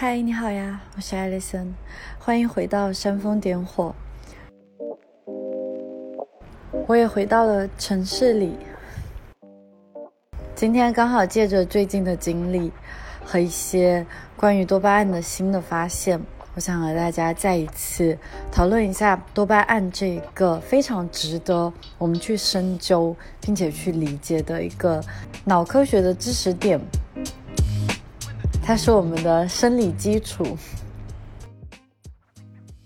嗨，你好呀，我是艾丽森，欢迎回到煽风点火。我也回到了城市里，今天刚好借着最近的经历和一些关于多巴胺的新的发现，我想和大家再一次讨论一下多巴胺这个非常值得我们去深究并且去理解的一个脑科学的知识点。它是我们的生理基础。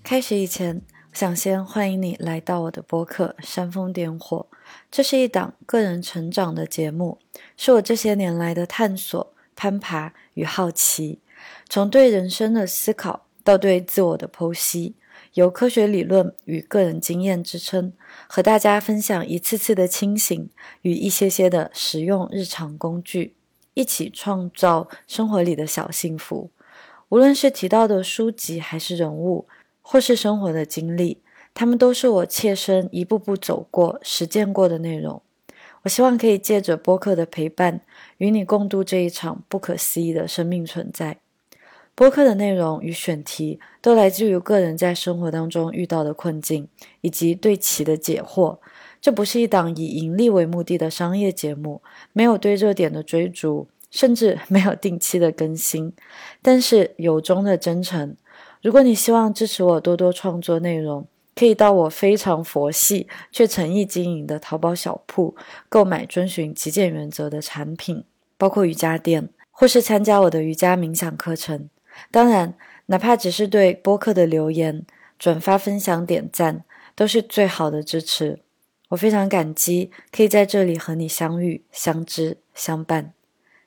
开始以前，我想先欢迎你来到我的播客煽风点火，这是一档个人成长的节目，是我这些年来的探索、攀爬与好奇，从对人生的思考到对自我的剖析，由科学理论与个人经验支撑，和大家分享一次次的清醒与一些些的实用日常工具，一起创造生活里的小幸福。无论是提到的书籍还是人物，或是生活的经历，他们都是我切身一步步走过实践过的内容。我希望可以借着播客的陪伴，与你共度这一场不可思议的生命存在。播客的内容与选题都来自于个人在生活当中遇到的困境以及对其的解惑。这不是一档以盈利为目的的商业节目，没有对热点的追逐，甚至没有定期的更新，但是由衷的真诚。如果你希望支持我多多创作内容，可以到我非常佛系却诚意经营的淘宝小铺购买遵循极简原则的产品，包括瑜伽垫，或是参加我的瑜伽冥想课程。当然，哪怕只是对播客的留言、转发、分享、点赞，都是最好的支持。我非常感激可以在这里和你相遇、相知、相伴。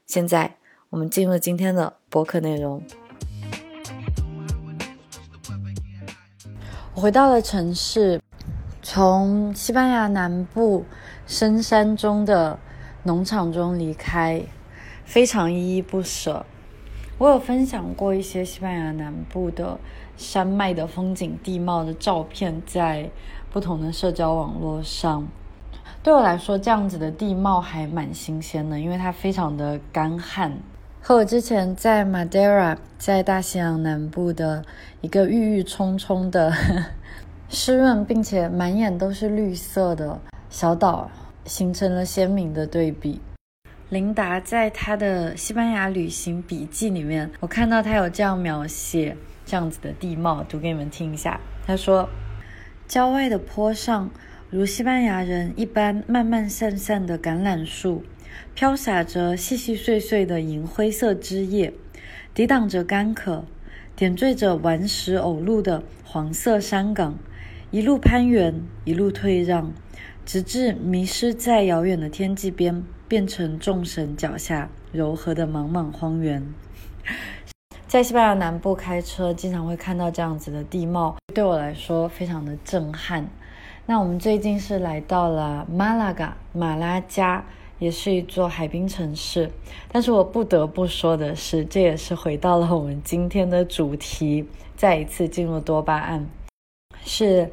现在我们进入今天的播客内容。我回到了城市，从西班牙南部深山中的农场中离开，非常依依不舍。我有分享过一些西班牙南部的山脉的风景地貌的照片在不同的社交网络上，对我来说这样子的地貌还蛮新鲜的，因为它非常的干旱，和我之前在 Madeira 在大西洋南部的一个郁郁葱葱的湿润并且满眼都是绿色的小岛形成了鲜明的对比。琳达在她的西班牙旅行笔记里面，我看到她有这样描写这样子的地貌，读给你们听一下。她说，郊外的坡上，如西班牙人一般慢慢散散的橄榄树，飘洒着细细碎碎的银灰色枝叶，抵挡着干渴，点缀着顽石偶露的黄色山岗，一路攀援，一路退让，直至迷失在遥远的天际边，变成众神脚下柔和的茫茫荒原。在西班牙南部开车经常会看到这样子的地貌，对我来说非常的震撼。那我们最近是来到了马拉加，也是一座海滨城市。但是我不得不说的是，这也是回到了我们今天的主题，再一次进入多巴胺。是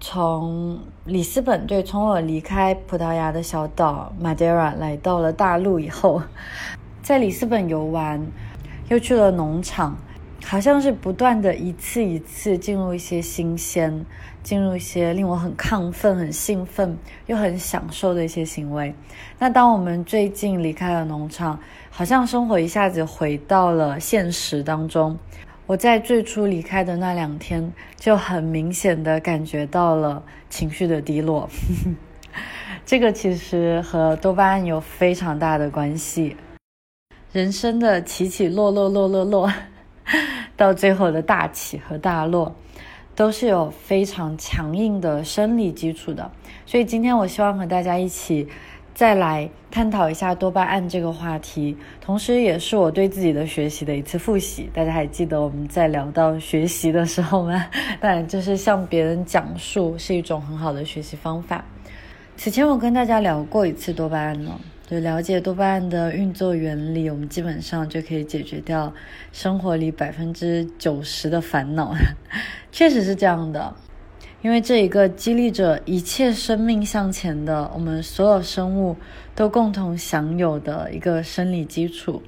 从里斯本，对，从我离开葡萄牙的小岛 Madeira 来到了大陆以后，在里斯本游玩，又去了农场，好像是不断的一次一次进入一些新鲜，进入一些令我很亢奋、很兴奋又很享受的一些行为。那当我们最近离开了农场，好像生活一下子回到了现实当中。我在最初离开的那2天就很明显的感觉到了情绪的低落这个其实和多巴胺有非常大的关系，人生的起起落落落落落到最后的大起和大落都是有非常强硬的生理基础的。所以今天我希望和大家一起再来探讨一下多巴胺这个话题，同时也是我对自己的学习的一次复习。大家还记得我们在聊到学习的时候吗？当然就是向别人讲述是一种很好的学习方法。此前我跟大家聊过一次多巴胺了，就了解多巴胺的运作原理，我们基本上就可以解决掉生活里90%的烦恼。确实是这样的，因为这一个激励着一切生命向前的我们所有生物都共同享有的一个生理基础。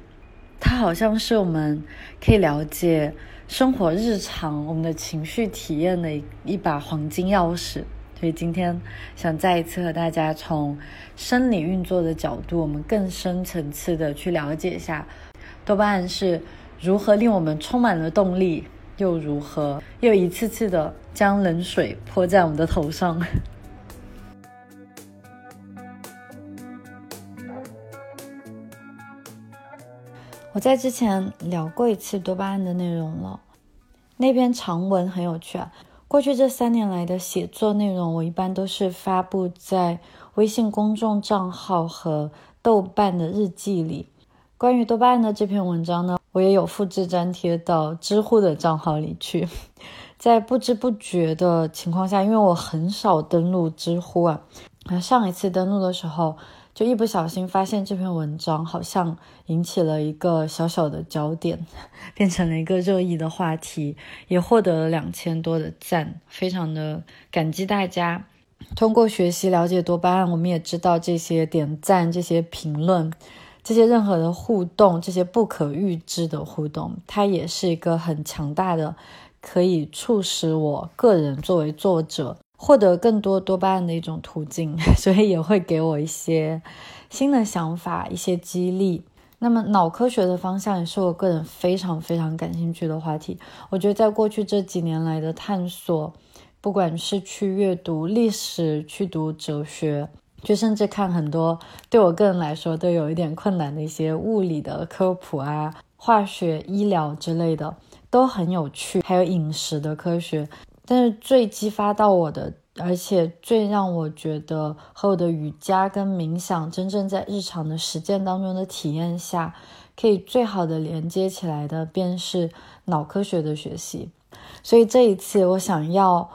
它好像是我们可以了解生活日常我们的情绪体验的一把黄金钥匙。所以今天想再一次和大家从生理运作的角度，我们更深层次的去了解一下多巴胺是如何令我们充满了动力，又如何又一次次的将冷水泼在我们的头上。我在之前聊过一次多巴胺的内容了，那篇长文很有趣啊。过去这3年来的写作内容，我一般都是发布在微信公众账号和豆瓣的日记里。关于多巴胺的这篇文章呢，我也有复制粘贴到知乎的账号里去。在不知不觉的情况下，因为我很少登录知乎啊，上一次登录的时候就一不小心发现这篇文章好像引起了一个小小的焦点，变成了一个热议的话题，也获得了2000多的赞，非常的感激大家。通过学习了解多巴胺，我们也知道这些点赞、这些评论、这些任何的互动，这些不可预知的互动，它也是一个很强大的可以促使我个人作为作者获得更多多巴胺的一种途径，所以也会给我一些新的想法，一些激励。那么脑科学的方向也是我个人非常非常感兴趣的话题。我觉得在过去这几年来的探索，不管是去阅读历史，去读哲学，就甚至看很多对我个人来说都有一点困难的一些物理的科普啊、化学、医疗之类的，都很有趣，还有饮食的科学。但是最激发到我的，而且最让我觉得和我的瑜伽跟冥想真正在日常的实践当中的体验下可以最好的连接起来的，便是脑科学的学习。所以这一次我想要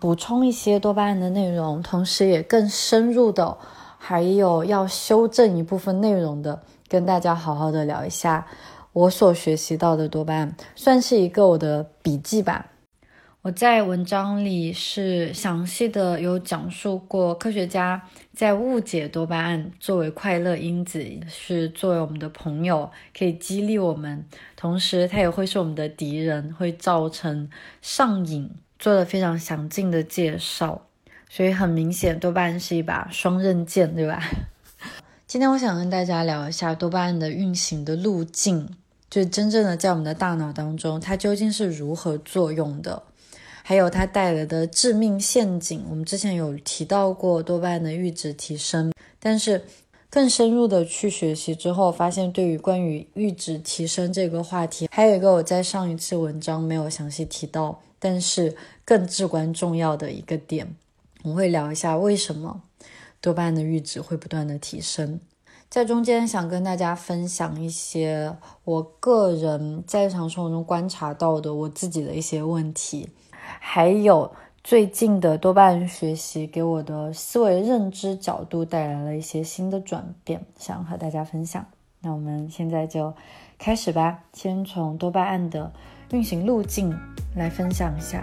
补充一些多巴胺的内容，同时也更深入的还有要修正一部分内容的跟大家好好的聊一下我所学习到的多巴胺，算是一个我的笔记吧。我在文章里是详细的有讲述过科学家在误解多巴胺作为快乐因子，是作为我们的朋友，可以激励我们，同时它也会是我们的敌人，会造成上瘾，做了非常详尽的介绍。所以很明显多巴胺是一把双刃剑，对吧？今天我想跟大家聊一下多巴胺的运行的路径，就是真正的在我们的大脑当中它究竟是如何作用的，还有它带来的致命陷阱。我们之前有提到过多巴胺的阈值提升，但是更深入的去学习之后发现，对于关于阈值提升这个话题，还有一个我在上一次文章没有详细提到但是更至关重要的一个点，我会聊一下为什么多巴胺的阈值会不断的提升。在中间想跟大家分享一些我个人在日常生活中观察到的我自己的一些问题，还有最近的多巴胺学习给我的思维认知角度带来了一些新的转变，想和大家分享。那我们现在就开始吧，先从多巴胺的运行路径来分享一下。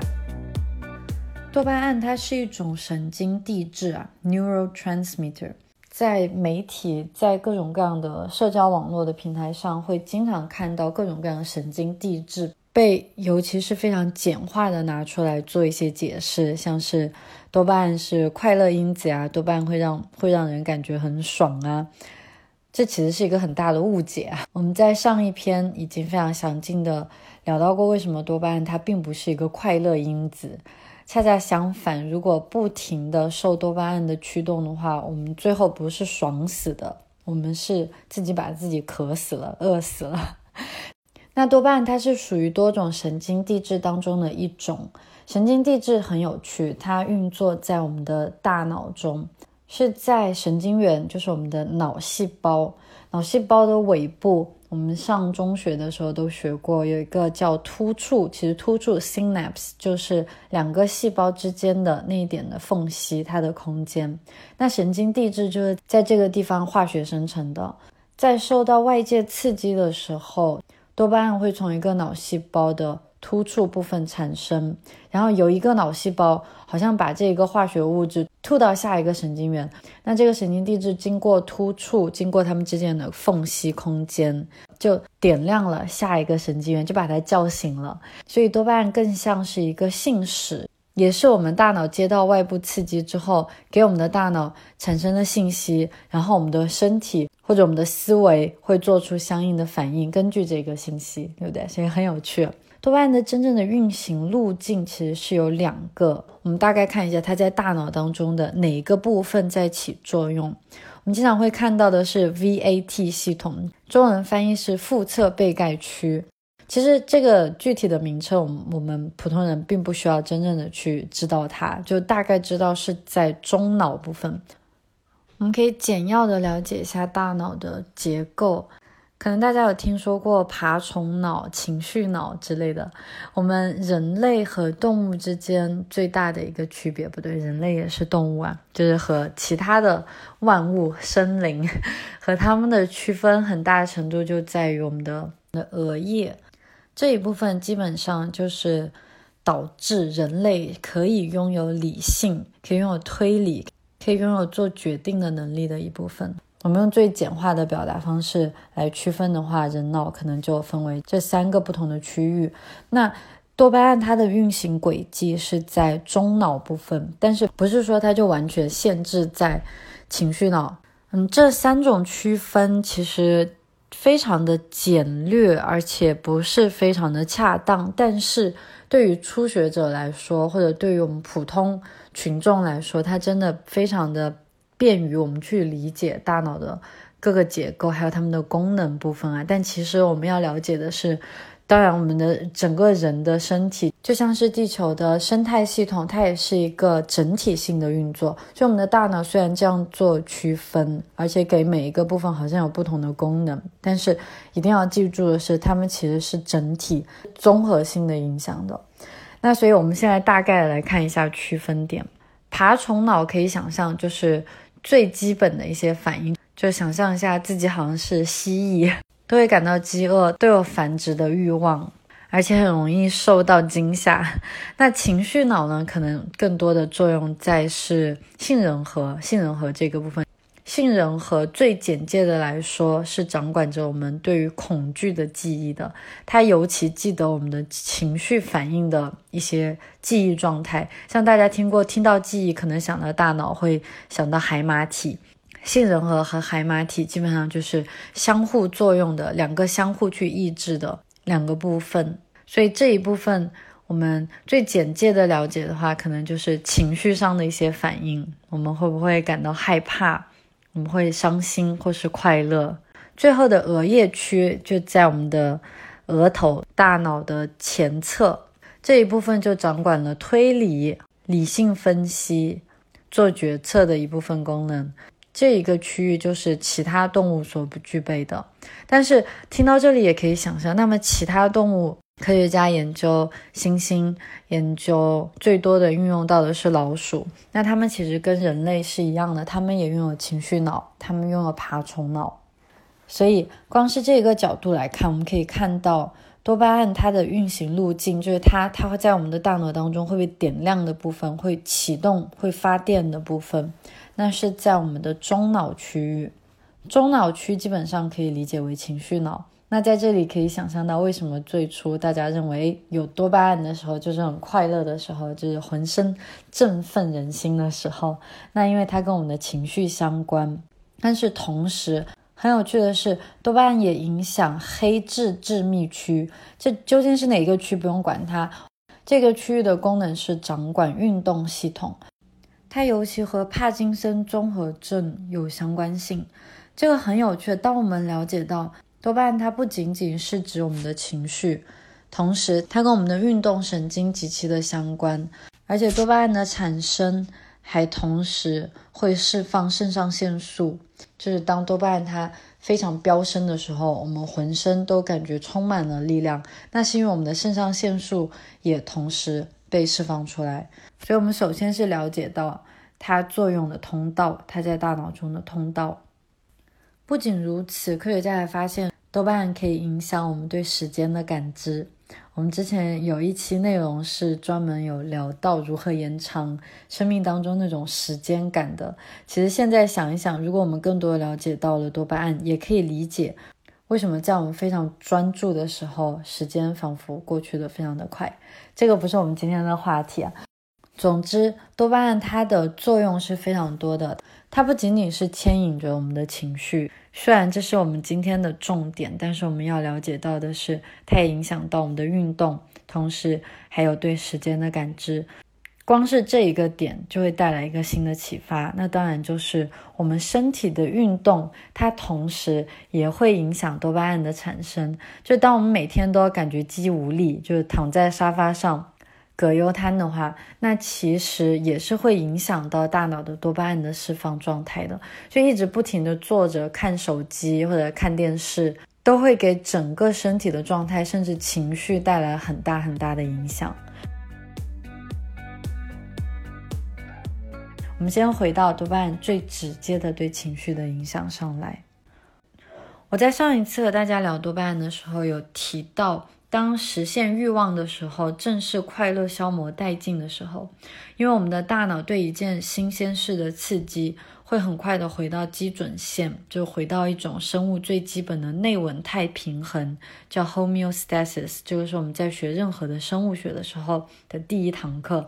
多巴胺它是一种神经递质neurotransmitter， 在媒体，在各种各样的社交网络的平台上会经常看到各种各样的神经递质被尤其是非常简化的拿出来做一些解释，像是多巴胺是快乐因子啊，多巴胺会让人感觉很爽啊，这其实是一个很大的误解啊。我们在上一篇已经非常详尽的聊到过，为什么多巴胺它并不是一个快乐因子，恰恰相反，如果不停的受多巴胺的驱动的话，我们最后不是爽死的，我们是自己把自己渴死了，饿死了。那多巴胺它是属于多种神经递质当中的一种，神经递质很有趣，它运作在我们的大脑中，是在神经元，就是我们的脑细胞的尾部。我们上中学的时候都学过，有一个叫突触，其实突触 synapse 就是两个细胞之间的那一点的缝隙，它的空间。那神经递质就是在这个地方化学生成的，在受到外界刺激的时候，多巴胺会从一个脑细胞的突触部分产生，然后由一个脑细胞好像把这个化学物质吐到下一个神经元，那这个神经递质经过突触，经过它们之间的缝隙空间，就点亮了下一个神经元，就把它叫醒了。所以多巴胺更像是一个信使，也是我们大脑接到外部刺激之后给我们的大脑产生的信息，然后我们的身体或者我们的思维会做出相应的反应，根据这个信息，对不对？所以很有趣。多巴胺的真正的运行路径其实是有两个，我们大概看一下它在大脑当中的哪一个部分在起作用。我们经常会看到的是 VAT 系统，中文翻译是腹侧被盖区。其实这个具体的名称我们普通人并不需要真正的去知道它，就大概知道是在中脑部分。我们可以简要的了解一下大脑的结构，可能大家有听说过爬虫脑、情绪脑之类的。我们人类和动物之间最大的一个区别，不对，人类也是动物啊，就是和其他的万物生灵和它们的区分很大程度就在于我们的额叶这一部分，基本上就是导致人类可以拥有理性、可以拥有推理、可以拥有做决定的能力的一部分。我们用最简化的表达方式来区分的话，人脑可能就分为这三个不同的区域。那多巴胺它的运行轨迹是在中脑部分，但是不是说它就完全限制在情绪脑。这三种区分其实非常的简略，而且不是非常的恰当，但是对于初学者来说，或者对于我们普通群众来说，它真的非常的便于我们去理解大脑的各个结构还有它们的功能部分啊。但其实我们要了解的是，当然我们的整个人的身体就像是地球的生态系统，它也是一个整体性的运作。所以我们的大脑虽然这样做区分，而且给每一个部分好像有不同的功能，但是一定要记住的是，它们其实是整体综合性的影响的。那所以我们现在大概来看一下区分点。爬虫脑可以想象就是最基本的一些反应，就想象一下自己好像是蜥蜴，都会感到饥饿，都有繁殖的欲望，而且很容易受到惊吓。那情绪脑呢，可能更多的作用在是杏仁核这个部分。杏仁核最简介的来说是掌管着我们对于恐惧的记忆的，它尤其记得我们的情绪反应的一些记忆状态。像大家听到记忆可能想到大脑，会想到海马体。杏仁核和海马体基本上就是相互作用的，两个相互去抑制的两个部分。所以这一部分我们最简介的了解的话，可能就是情绪上的一些反应，我们会不会感到害怕，我们会伤心或是快乐。最后的额叶区就在我们的额头，大脑的前侧，这一部分就掌管了推理、理性分析、做决策的一部分功能。这一个区域就是其他动物所不具备的。但是听到这里也可以想象，那么其他动物科学家研究猩猩，研究最多的运用到的是老鼠。那他们其实跟人类是一样的，他们也拥有情绪脑，他们拥有爬虫脑。所以光是这个角度来看，我们可以看到多巴胺它的运行路径，就是它会在我们的大脑当中会被点亮的部分，会启动、会发电的部分，那是在我们的中脑区域。中脑区基本上可以理解为情绪脑。那在这里可以想象到，为什么最初大家认为有多巴胺的时候就是很快乐的时候，就是浑身振奋人心的时候，那因为它跟我们的情绪相关。但是同时很有趣的是，多巴胺也影响黑质致密区。这究竟是哪个区不用管它，这个区域的功能是掌管运动系统，它尤其和帕金森综合症有相关性。这个很有趣，当我们了解到多巴胺它不仅仅是指我们的情绪，同时它跟我们的运动神经极其的相关。而且多巴胺的产生还同时会释放肾上腺素，就是当多巴胺它非常飙升的时候，我们浑身都感觉充满了力量，那是因为我们的肾上腺素也同时被释放出来。所以我们首先是了解到它作用的通道，它在大脑中的通道。不仅如此，科学家还发现多巴胺可以影响我们对时间的感知。我们之前有一期内容是专门有聊到如何延长生命当中那种时间感的。其实现在想一想，如果我们更多了解到了多巴胺，也可以理解为什么在我们非常专注的时候，时间仿佛过去的非常的快？这个不是我们今天的话题啊。总之，多巴胺它的作用是非常多的，它不仅仅是牵引着我们的情绪，虽然这是我们今天的重点，但是我们要了解到的是，它也影响到我们的运动，同时还有对时间的感知。光是这一个点就会带来一个新的启发，那当然就是我们身体的运动，它同时也会影响多巴胺的产生。就当我们每天都感觉肌无力，就是躺在沙发上葛优瘫的话，那其实也是会影响到大脑的多巴胺的释放状态的。就一直不停的坐着看手机或者看电视，都会给整个身体的状态甚至情绪带来很大很大的影响。我们先回到多巴胺最直接的对情绪的影响上来。我在上一次和大家聊多巴胺的时候有提到，当实现欲望的时候，正是快乐消磨殆尽的时候，因为我们的大脑对一件新鲜事的刺激会很快的回到基准线，就回到一种生物最基本的内稳态平衡，叫 homeostasis。 这个是我们在学任何的生物学的时候的第一堂课，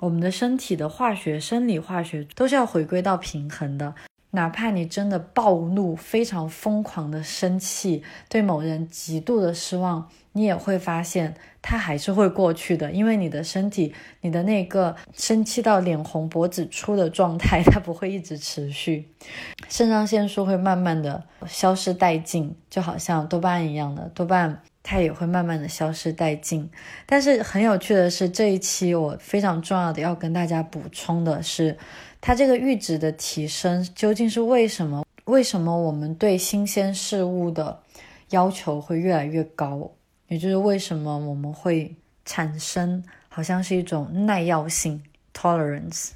我们的身体的化学、生理化学都是要回归到平衡的。哪怕你真的暴怒，非常疯狂的生气，对某人极度的失望，你也会发现它还是会过去的，因为你的身体，你的那个生气到脸红脖子粗的状态，它不会一直持续，肾上腺素会慢慢的消失殆尽，就好像多巴胺一样的，多巴胺它也会慢慢的消失殆尽。但是很有趣的是，这一期我非常重要的要跟大家补充的是，它这个阈值的提升究竟是为什么？为什么我们对新鲜事物的要求会越来越高？也就是为什么我们会产生好像是一种耐药性 tolerance。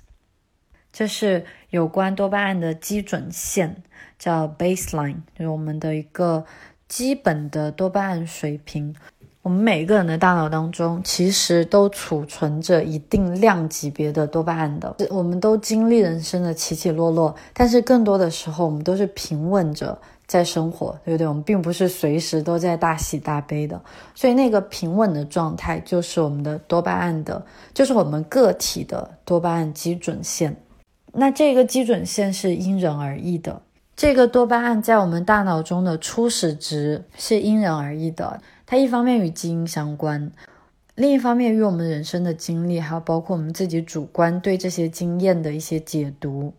这是有关多巴胺的基准线，叫 baseline， 就是我们的一个基本的多巴胺水平。我们每一个人的大脑当中其实都储存着一定量级别的多巴胺的，我们都经历人生的起起落落，但是更多的时候我们都是平稳着在生活，对不对？我们并不是随时都在大喜大悲的，所以那个平稳的状态就是我们的多巴胺的，就是我们个体的多巴胺基准线。那这个基准线是因人而异的，这个多巴胺在我们大脑中的初始值是因人而异的，它一方面与基因相关，另一方面与我们人生的经历，还有包括我们自己主观对这些经验的一些解读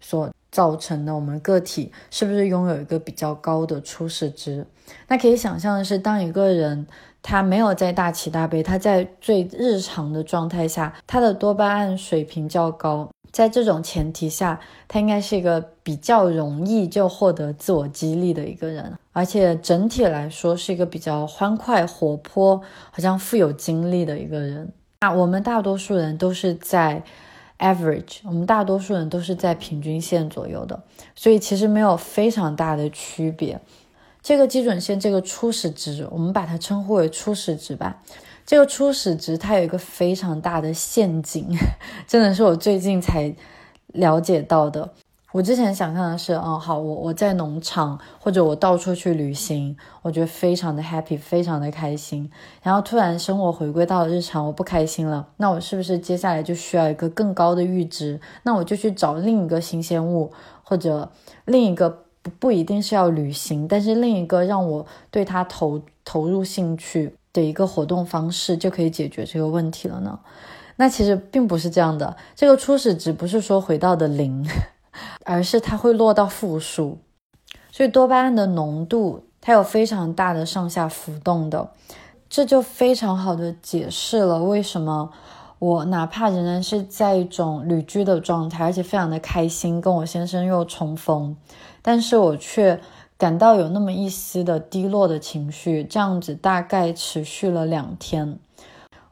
所造成的，我们个体是不是拥有一个比较高的初始值。那可以想象的是，当一个人他没有在大起大悲，他在最日常的状态下，他的多巴胺水平较高，在这种前提下，他应该是一个比较容易就获得自我激励的一个人，而且整体来说是一个比较欢快、活泼，好像富有精力的一个人。那我们大多数人都是在 average， 我们大多数人都是在平均线左右的，所以其实没有非常大的区别。这个基准线，这个初始值，我们把它称呼为初始值吧。这个初始值它有一个非常大的陷阱，真的是我最近才了解到的。我之前想象的是，好，我在农场或者我到处去旅行，我觉得非常的 happy， 非常的开心。然后突然生活回归到了日常，我不开心了，那我是不是接下来就需要一个更高的阈值？那我就去找另一个新鲜物，或者另一个不一定是要旅行，但是另一个让我对它投入兴趣的一个活动方式，就可以解决这个问题了呢？那其实并不是这样的，这个初始值不是说回到的零，而是它会落到负数。所以多巴胺的浓度它有非常大的上下浮动的，这就非常好的解释了为什么我哪怕仍然是在一种旅居的状态，而且非常的开心，跟我先生又重逢，但是我却感到有那么一丝的低落的情绪，这样子大概持续了2天，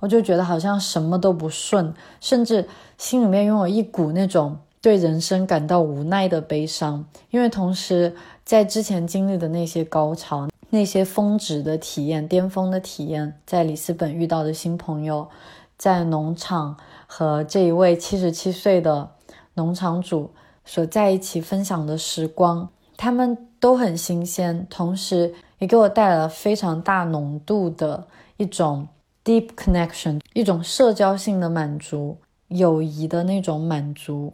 我就觉得好像什么都不顺，甚至心里面拥有一股那种对人生感到无奈的悲伤，因为同时在之前经历的那些高潮，那些峰值的体验、巅峰的体验，在里斯本遇到的新朋友，在农场和这一位77岁的农场主所在一起分享的时光，他们都很新鲜，同时也给我带来了非常大浓度的一种 deep connection， 一种社交性的满足，友谊的那种满足。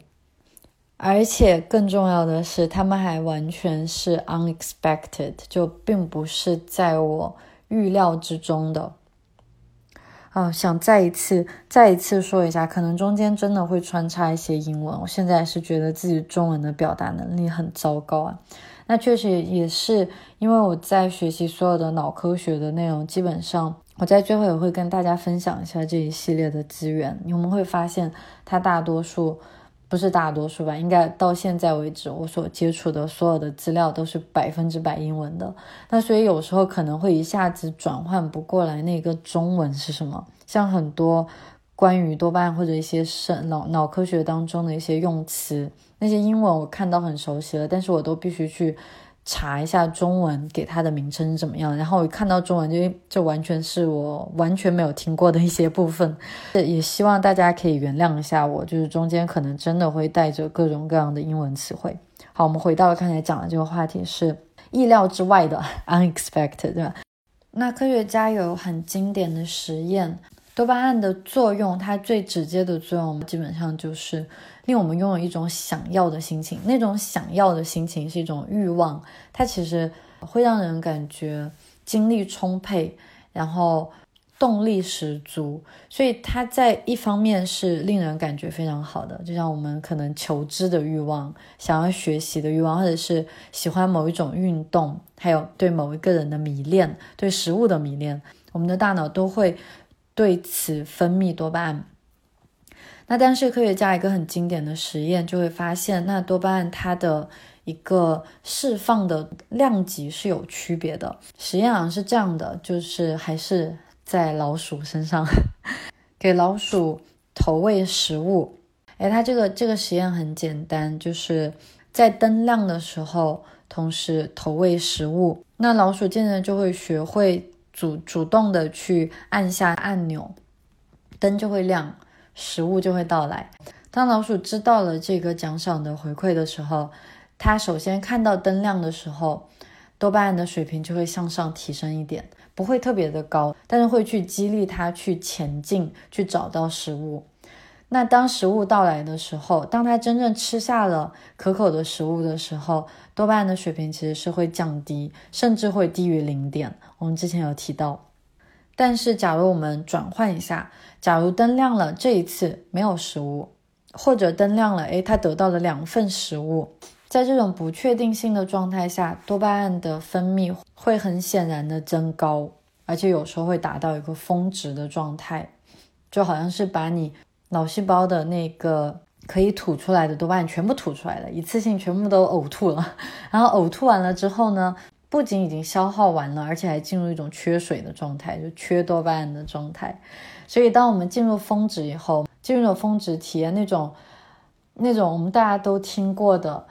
而且更重要的是，他们还完全是 unexpected， 就并不是在我预料之中的。想再一次说一下，可能中间真的会穿插一些英文，我现在是觉得自己中文的表达能力很糟糕啊。那确实也是因为我在学习所有的脑科学的内容，基本上我在最后也会跟大家分享一下这一系列的资源，你们会发现它大多数，不是大多数吧，应该到现在为止我所接触的所有的资料都是100%英文的。那所以有时候可能会一下子转换不过来那个中文是什么，像很多关于多巴胺或者一些脑科学当中的一些用词，那些英文我看到很熟悉了，但是我都必须去查一下中文给它的名称是怎么样，然后我一看到中文就完全是我完全没有听过的一些部分。也希望大家可以原谅一下我，就是中间可能真的会带着各种各样的英文词汇。好，我们回到刚才讲的这个话题，是意料之外的 unexpected， 对吧？那科学家有很经典的实验，多巴胺的作用，它最直接的作用基本上就是令我们拥有一种想要的心情，那种想要的心情是一种欲望，它其实会让人感觉精力充沛，然后动力十足，所以它在一方面是令人感觉非常好的，就像我们可能求知的欲望，想要学习的欲望，或者是喜欢某一种运动，还有对某一个人的迷恋，对食物的迷恋，我们的大脑都会对此分泌多巴胺。那但是科学家一个很经典的实验就会发现，那多巴胺它的一个释放的量级是有区别的。实验好像是这样的，就是还是在老鼠身上给老鼠投喂食物，它这个实验很简单，就是在灯亮的时候同时投喂食物，那老鼠渐渐就会学会主动的去按下按钮，灯就会亮，食物就会到来。当老鼠知道了这个奖赏的回馈的时候，它首先看到灯亮的时候，多巴胺的水平就会向上提升一点，不会特别的高，但是会去激励它去前进，去找到食物。那当食物到来的时候，当它真正吃下了可口的食物的时候，多巴胺的水平其实是会降低，甚至会低于0点，我们之前有提到。但是假如我们转换一下，假如灯亮了，这一次没有食物，或者灯亮了，它得到了2份食物，在这种不确定性的状态下，多巴胺的分泌会很显然的增高，而且有时候会达到一个峰值的状态，就好像是把你脑细胞的那个可以吐出来的多巴胺全部吐出来了，一次性全部都呕吐了，然后呕吐完了之后呢，不仅已经消耗完了，而且还进入一种缺水的状态，就缺多巴胺的状态。所以当我们进入峰值以后，进入峰值体验那种我们大家都听过的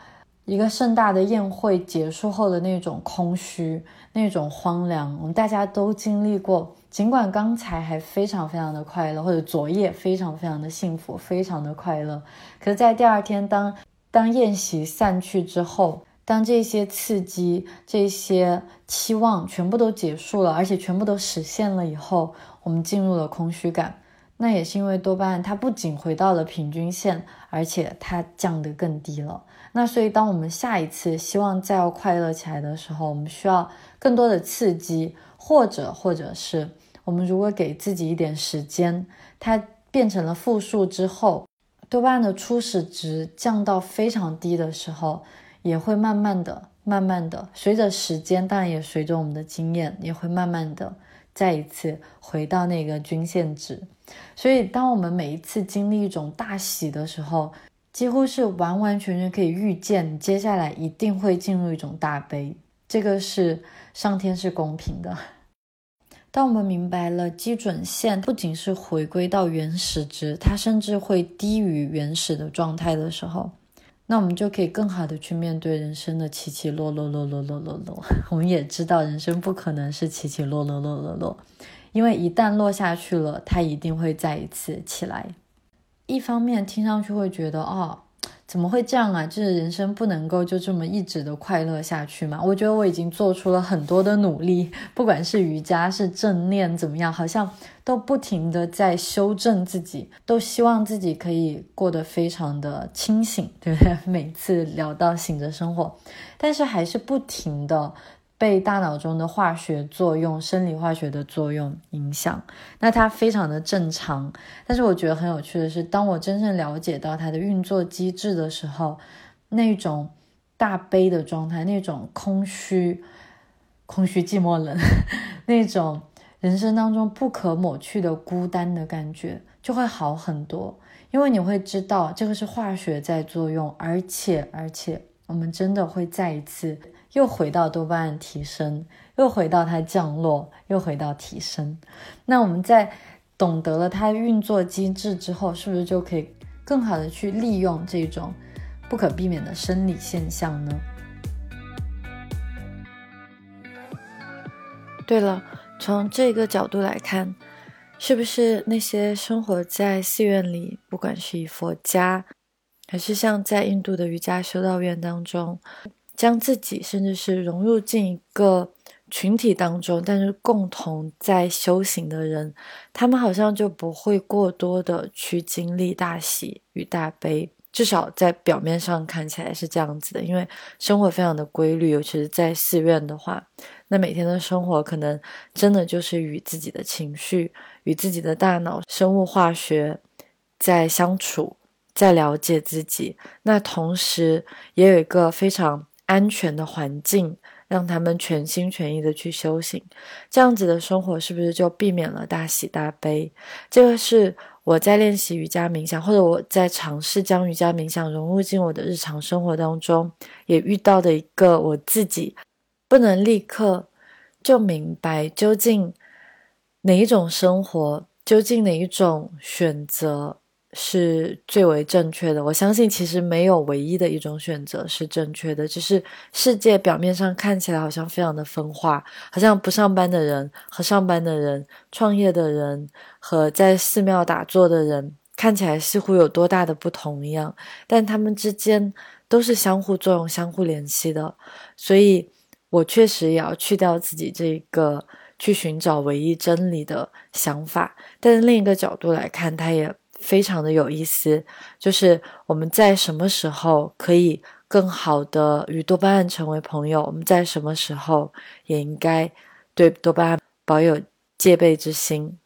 一个盛大的宴会结束后的那种空虚，那种荒凉，我们大家都经历过，尽管刚才还非常非常的快乐，或者昨夜非常非常的幸福，非常的快乐，可是在第二天当宴席散去之后，当这些刺激，这些期望全部都结束了，而且全部都实现了以后，我们进入了空虚感。那也是因为多巴胺它不仅回到了平均线，而且它降得更低了。那所以当我们下一次希望再要快乐起来的时候，我们需要更多的刺激，或者是我们如果给自己一点时间，它变成了负数之后，多巴胺的初始值降到非常低的时候，也会慢慢的随着时间，当然也随着我们的经验，也会慢慢的再一次回到那个均线值。所以当我们每一次经历一种大喜的时候，几乎是完完全全可以预见接下来一定会进入一种大悲，这个是上天是公平的。当我们明白了基准线不仅是回归到原始值，它甚至会低于原始的状态的时候，那我们就可以更好的去面对人生的起起落落落落落落落。我们也知道人生不可能是起起落落落落落，因为一旦落下去了，它一定会再一次起来。一方面听上去会觉得怎么会这样啊，就是人生不能够就这么一直的快乐下去嘛。我觉得我已经做出了很多的努力，不管是瑜伽是正念怎么样，好像都不停的在修正自己，都希望自己可以过得非常的清醒，对不对？每次聊到醒着生活，但是还是不停的被大脑中的化学作用，生理化学的作用影响，那它非常的正常。但是我觉得很有趣的是，当我真正了解到它的运作机制的时候，那种大悲的状态，那种空虚寂寞冷那种人生当中不可抹去的孤单的感觉就会好很多，因为你会知道这个是化学在作用，而且我们真的会再一次又回到多巴胺提升，又回到它降落，又回到提升。那我们在懂得了它运作机制之后，是不是就可以更好的去利用这种不可避免的生理现象呢？对了，从这个角度来看，是不是那些生活在寺院里，不管是以佛家还是像在印度的瑜伽修道院当中，将自己甚至是融入进一个群体当中，但是共同在修行的人，他们好像就不会过多的去经历大喜与大悲，至少在表面上看起来是这样子的，因为生活非常的规律，尤其是在寺院的话，那每天的生活可能真的就是与自己的情绪，与自己的大脑生物化学在相处，在了解自己，那同时也有一个非常安全的环境，让他们全心全意的去修行，这样子的生活是不是就避免了大喜大悲？这个是我在练习瑜伽冥想，或者我在尝试将瑜伽冥想融入进我的日常生活当中，也遇到的一个我自己不能立刻就明白究竟哪一种生活，究竟哪一种选择是最为正确的。我相信其实没有唯一的一种选择是正确的，只是世界表面上看起来好像非常的分化，好像不上班的人和上班的人，创业的人和在寺庙打坐的人看起来似乎有多大的不同一样，但他们之间都是相互作用相互联系的。所以我确实也要去掉自己这个去寻找唯一真理的想法，但是另一个角度来看，它也非常的有意思，就是我们在什么时候可以更好的与多巴胺成为朋友，我们在什么时候也应该对多巴胺保有戒备之心。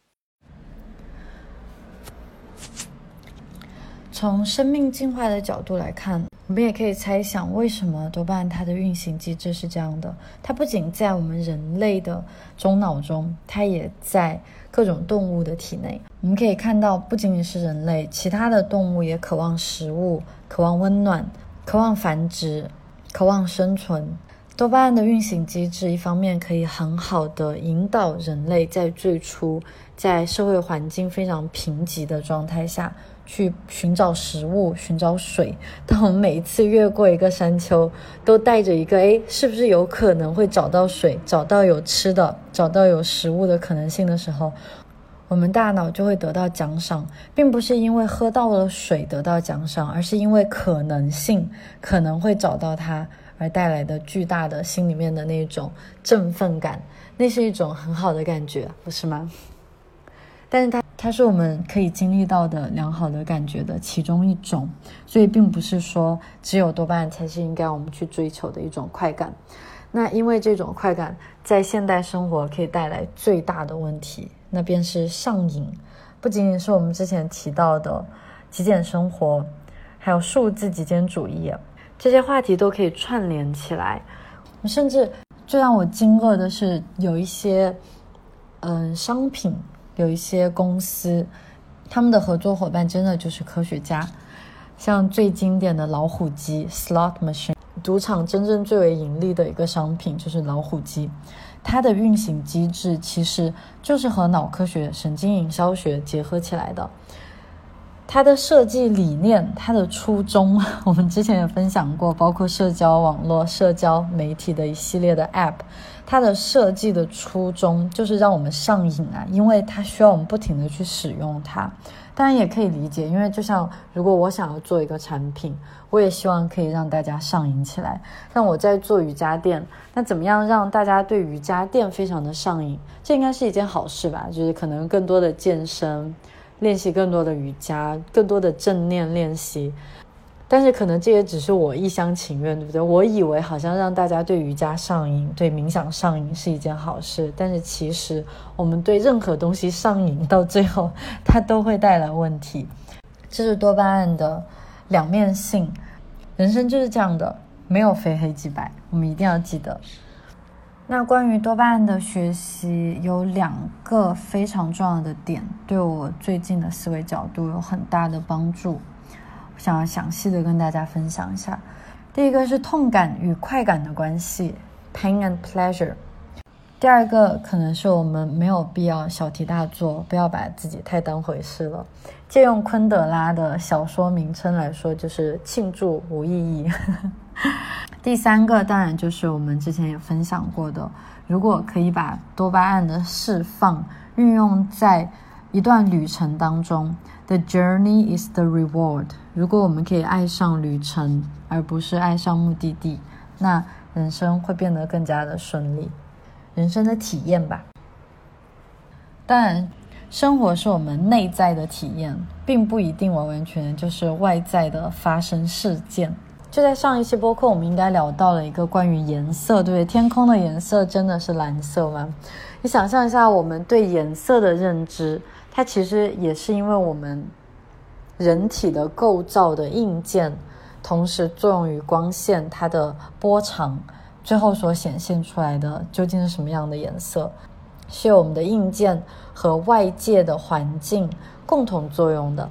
从生命进化的角度来看，我们也可以猜想为什么多巴胺它的运行机制是这样的。它不仅在我们人类的中脑中，它也在各种动物的体内。我们可以看到不仅仅是人类，其他的动物也渴望食物，渴望温暖，渴望繁殖，渴望生存。多巴胺的运行机制一方面可以很好的引导人类在最初在社会环境非常贫瘠的状态下去寻找食物，寻找水。当我们每一次越过一个山丘，都带着一个是不是有可能会找到水，找到有吃的，找到有食物的可能性的时候，我们大脑就会得到奖赏，并不是因为喝到了水得到奖赏，而是因为可能性，可能会找到它而带来的巨大的心里面的那种振奋感，那是一种很好的感觉，不是吗？但是它是我们可以经历到的良好的感觉的其中一种，所以并不是说只有多巴胺才是应该我们去追求的一种快感。那因为这种快感在现代生活可以带来最大的问题，那便是上瘾，不仅仅是我们之前提到的极简生活，还有数字极简主义，这些话题都可以串联起来。甚至最让我惊愕的是，有一些商品，有一些公司，他们的合作伙伴真的就是科学家，像最经典的老虎机 slot machine， 赌场真正最为盈利的一个商品就是老虎机，它的运行机制其实就是和脑科学、神经营销学结合起来的。它的设计理念，它的初衷，我们之前也分享过，包括社交网络、社交媒体的一系列的 App， 它的设计的初衷就是让我们上瘾啊，因为它需要我们不停的去使用它。当然也可以理解，因为就像如果我想要做一个产品，我也希望可以让大家上瘾起来。像我在做瑜伽垫，那怎么样让大家对瑜伽垫非常的上瘾，这应该是一件好事吧，就是可能更多的健身练习，更多的瑜伽，更多的正念练习。但是可能这也只是我一厢情愿，对不对？我以为好像让大家对瑜伽上瘾，对冥想上瘾是一件好事，但是其实我们对任何东西上瘾，到最后它都会带来问题。这是多巴胺的两面性，人生就是这样的，没有非黑即白，我们一定要记得。那关于多巴胺的学习，有2个非常重要的点，对我最近的思维角度有很大的帮助，我想要详细的跟大家分享一下。第一个是痛感与快感的关系， pain and pleasure。 第二个可能是我们没有必要小题大做，不要把自己太当回事了。借用昆德拉的小说名称来说，就是庆祝无意义。第三个当然就是我们之前也分享过的，如果可以把多巴胺的释放运用在一段旅程当中， The journey is the reward。 如果我们可以爱上旅程而不是爱上目的地，那人生会变得更加的顺利，人生的体验吧。当然生活是我们内在的体验，并不一定完完全全就是外在的发生事件。就在上一期播客，我们应该聊到了一个关于颜色，对不对？天空的颜色真的是蓝色吗？你想象一下，我们对颜色的认知，它其实也是因为我们人体的构造的硬件，同时作用于光线它的波长，最后所显现出来的究竟是什么样的颜色，是由我们的硬件和外界的环境共同作用的。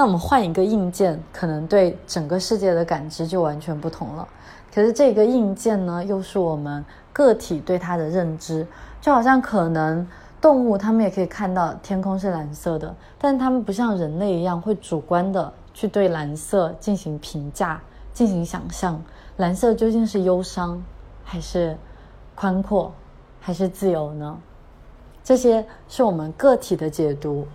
那我们换一个硬件，可能对整个世界的感知就完全不同了。可是这个硬件呢，又是我们个体对它的认知。就好像可能动物它们也可以看到天空是蓝色的，但它们不像人类一样会主观的去对蓝色进行评价，进行想象，蓝色究竟是忧伤还是宽阔还是自由呢？这些是我们个体的解读。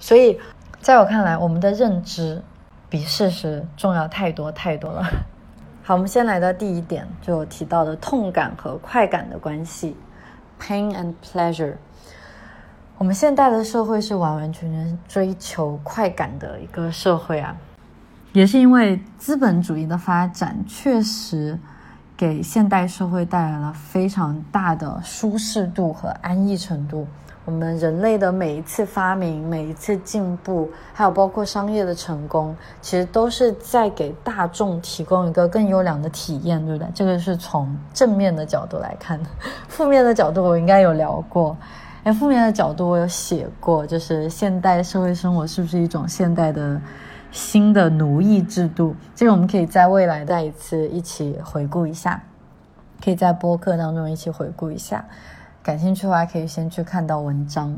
所以在我看来，我们的认知比事实重要太多太多了。好，我们先来到第一点，就有提到的痛感和快感的关系， pain and pleasure。 我们现代的社会是完完全全追求快感的一个社会啊，也是因为资本主义的发展确实给现代社会带来了非常大的舒适度和安逸程度。我们人类的每一次发明，每一次进步，还有包括商业的成功，其实都是在给大众提供一个更优良的体验，对不对？这个是从正面的角度来看的。负面的角度我应该有聊过，负面的角度我有写过，就是现代社会生活是不是一种现代的新的奴役制度，这个我们可以在未来再一次一起回顾一下，可以在播客当中一起回顾一下，感兴趣的话可以先去看到文章。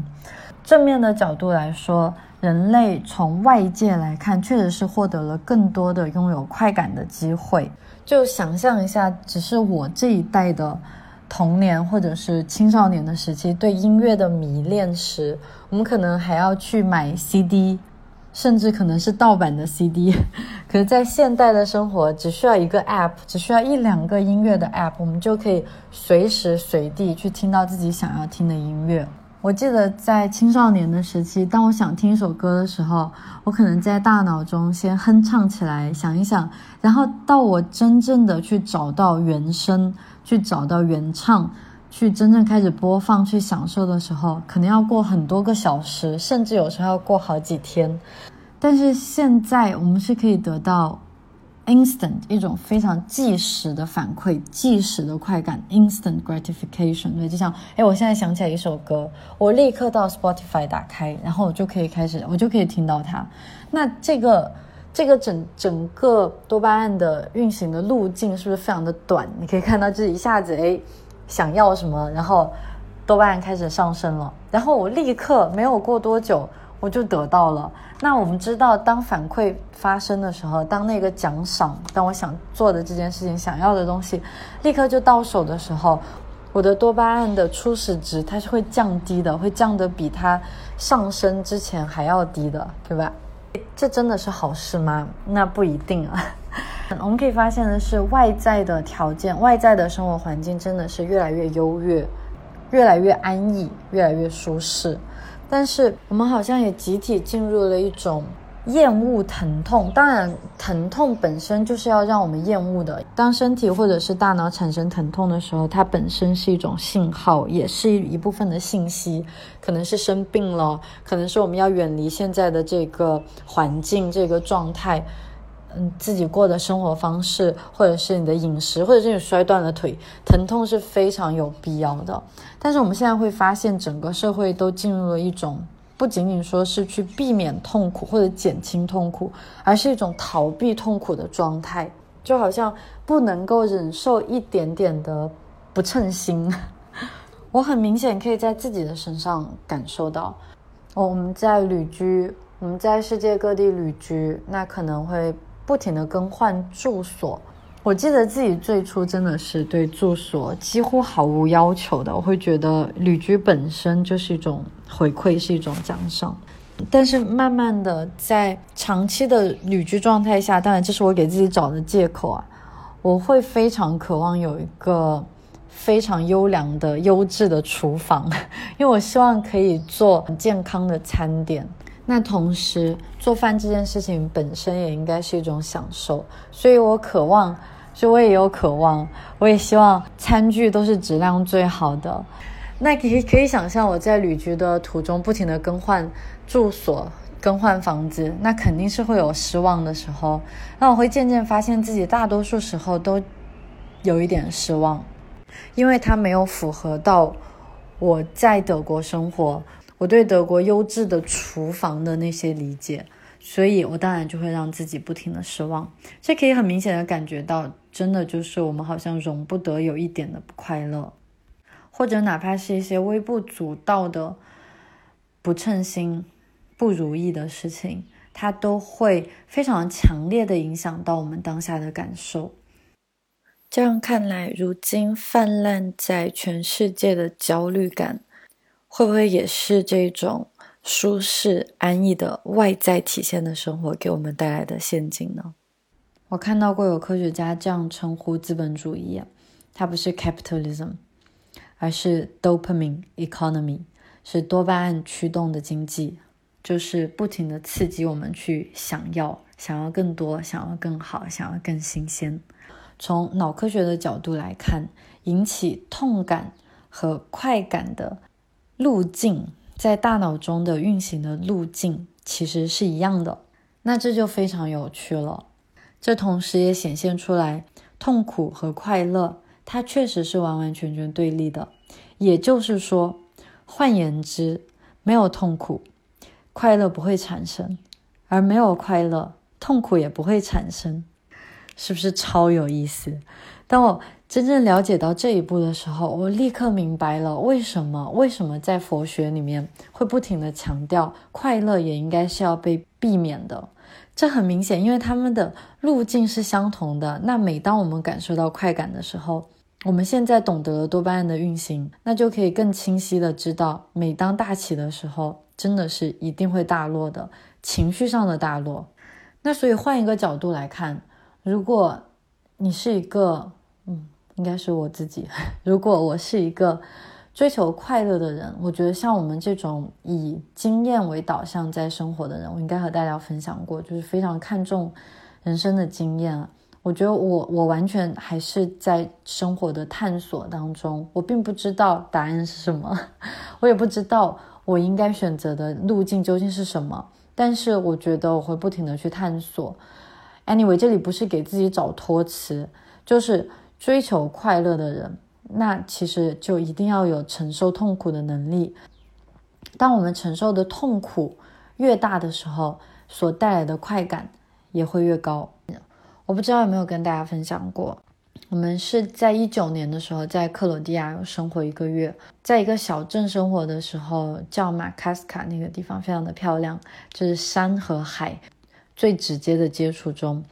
正面的角度来说，人类从外界来看确实是获得了更多的拥有快感的机会。就想象一下，只是我这一代的童年或者是青少年的时期对音乐的迷恋时，我们可能还要去买 CD， 甚至可能是盗版的 CD。 可是在现代的生活，只需要一个 app， 只需要1-2个音乐的 app， 我们就可以随时随地去听到自己想要听的音乐。我记得在青少年的时期，当我想听一首歌的时候，我可能在大脑中先哼唱起来，想一想，然后到我真正的去找到原声，去找到原唱，去真正开始播放，去享受的时候，可能要过很多个小时，甚至有时候要过好几天。但是现在我们是可以得到 instant， 一种非常即时的反馈，即时的快感， instant gratification。 对，就像我现在想起来一首歌，我立刻到 Spotify 打开，然后我就可以听到它。那这个整个多巴胺的运行的路径是不是非常的短？你可以看到就是一下子想要什么，然后多巴胺开始上升了，然后我立刻没有过多久，我就得到了。那我们知道，当反馈发生的时候，当那个奖赏，当我想做的这件事情，想要的东西立刻就到手的时候，我的多巴胺的初始值它是会降低的，会降得比它上升之前还要低的，对吧？这真的是好事吗？那不一定啊。我们可以发现的是，外在的条件，外在的生活环境真的是越来越优越，越来越安逸，越来越舒适，但是我们好像也集体进入了一种厌恶疼痛。当然疼痛本身就是要让我们厌恶的，当身体或者是大脑产生疼痛的时候，它本身是一种信号，也是一部分的信息，可能是生病了，可能是我们要远离现在的这个环境，这个状态，自己过的生活方式，或者是你的饮食，或者是你摔断了腿，疼痛是非常有必要的。但是我们现在会发现，整个社会都进入了一种不仅仅说是去避免痛苦或者减轻痛苦，而是一种逃避痛苦的状态，就好像不能够忍受一点点的不称心。我很明显可以在自己的身上感受到，我们在旅居，我们在世界各地旅居，那可能会不停的更换住所。我记得自己最初真的是对住所几乎毫无要求的，我会觉得旅居本身就是一种回馈，是一种奖赏。但是慢慢的在长期的旅居状态下，当然这是我给自己找的借口啊，我会非常渴望有一个非常优良的优质的厨房，因为我希望可以做健康的餐点。那同时做饭这件事情本身也应该是一种享受，所以我渴望，所以我也有渴望，我也希望餐具都是质量最好的。那可以想象我在旅居的途中不停地更换住所，更换房子，那肯定是会有失望的时候。那我会渐渐发现自己大多数时候都有一点失望，因为它没有符合到我在德国生活，我对德国优质的厨房的那些理解，所以我当然就会让自己不停的失望。这可以很明显的感觉到，真的就是我们好像容不得有一点的不快乐，或者哪怕是一些微不足道的不称心、不如意的事情，它都会非常强烈的影响到我们当下的感受。这样看来，如今泛滥在全世界的焦虑感会不会也是这种舒适安逸的外在体现的生活给我们带来的陷阱呢？我看到过有科学家这样称呼资本主义，它不是 capitalism， 而是 dopamine economy， 是多巴胺驱动的经济，就是不停的刺激我们去想要更多，想要更好，想要更新鲜。从脑科学的角度来看，引起痛感和快感的路径在大脑中的运行的路径其实是一样的，那这就非常有趣了。这同时也显现出来，痛苦和快乐它确实是完完全全对立的。也就是说，换言之，没有痛苦，快乐不会产生，而没有快乐，痛苦也不会产生。是不是超有意思？当我真正了解到这一步的时候，我立刻明白了为什么在佛学里面会不停地强调快乐也应该是要被避免的。这很明显，因为他们的路径是相同的。那每当我们感受到快感的时候，我们现在懂得了多巴胺的运行，那就可以更清晰地知道，每当大起的时候，真的是一定会大落的，情绪上的大落。那所以换一个角度来看，如果你是一个应该是我自己，如果我是一个追求快乐的人，我觉得像我们这种以经验为导向在生活的人，我应该和大家分享过，就是非常看重人生的经验啊。我觉得我完全还是在生活的探索当中，我并不知道答案是什么，我也不知道我应该选择的路径究竟是什么，但是我觉得我会不停的去探索。 anyway， 这里不是给自己找托词，就是追求快乐的人，那其实就一定要有承受痛苦的能力。当我们承受的痛苦越大的时候，所带来的快感也会越高。我不知道有没有跟大家分享过，我们是在2019年的时候在克罗地亚生活一个月，在一个小镇生活的时候叫马卡斯卡，那个地方非常的漂亮，就是山和海最直接的接触中。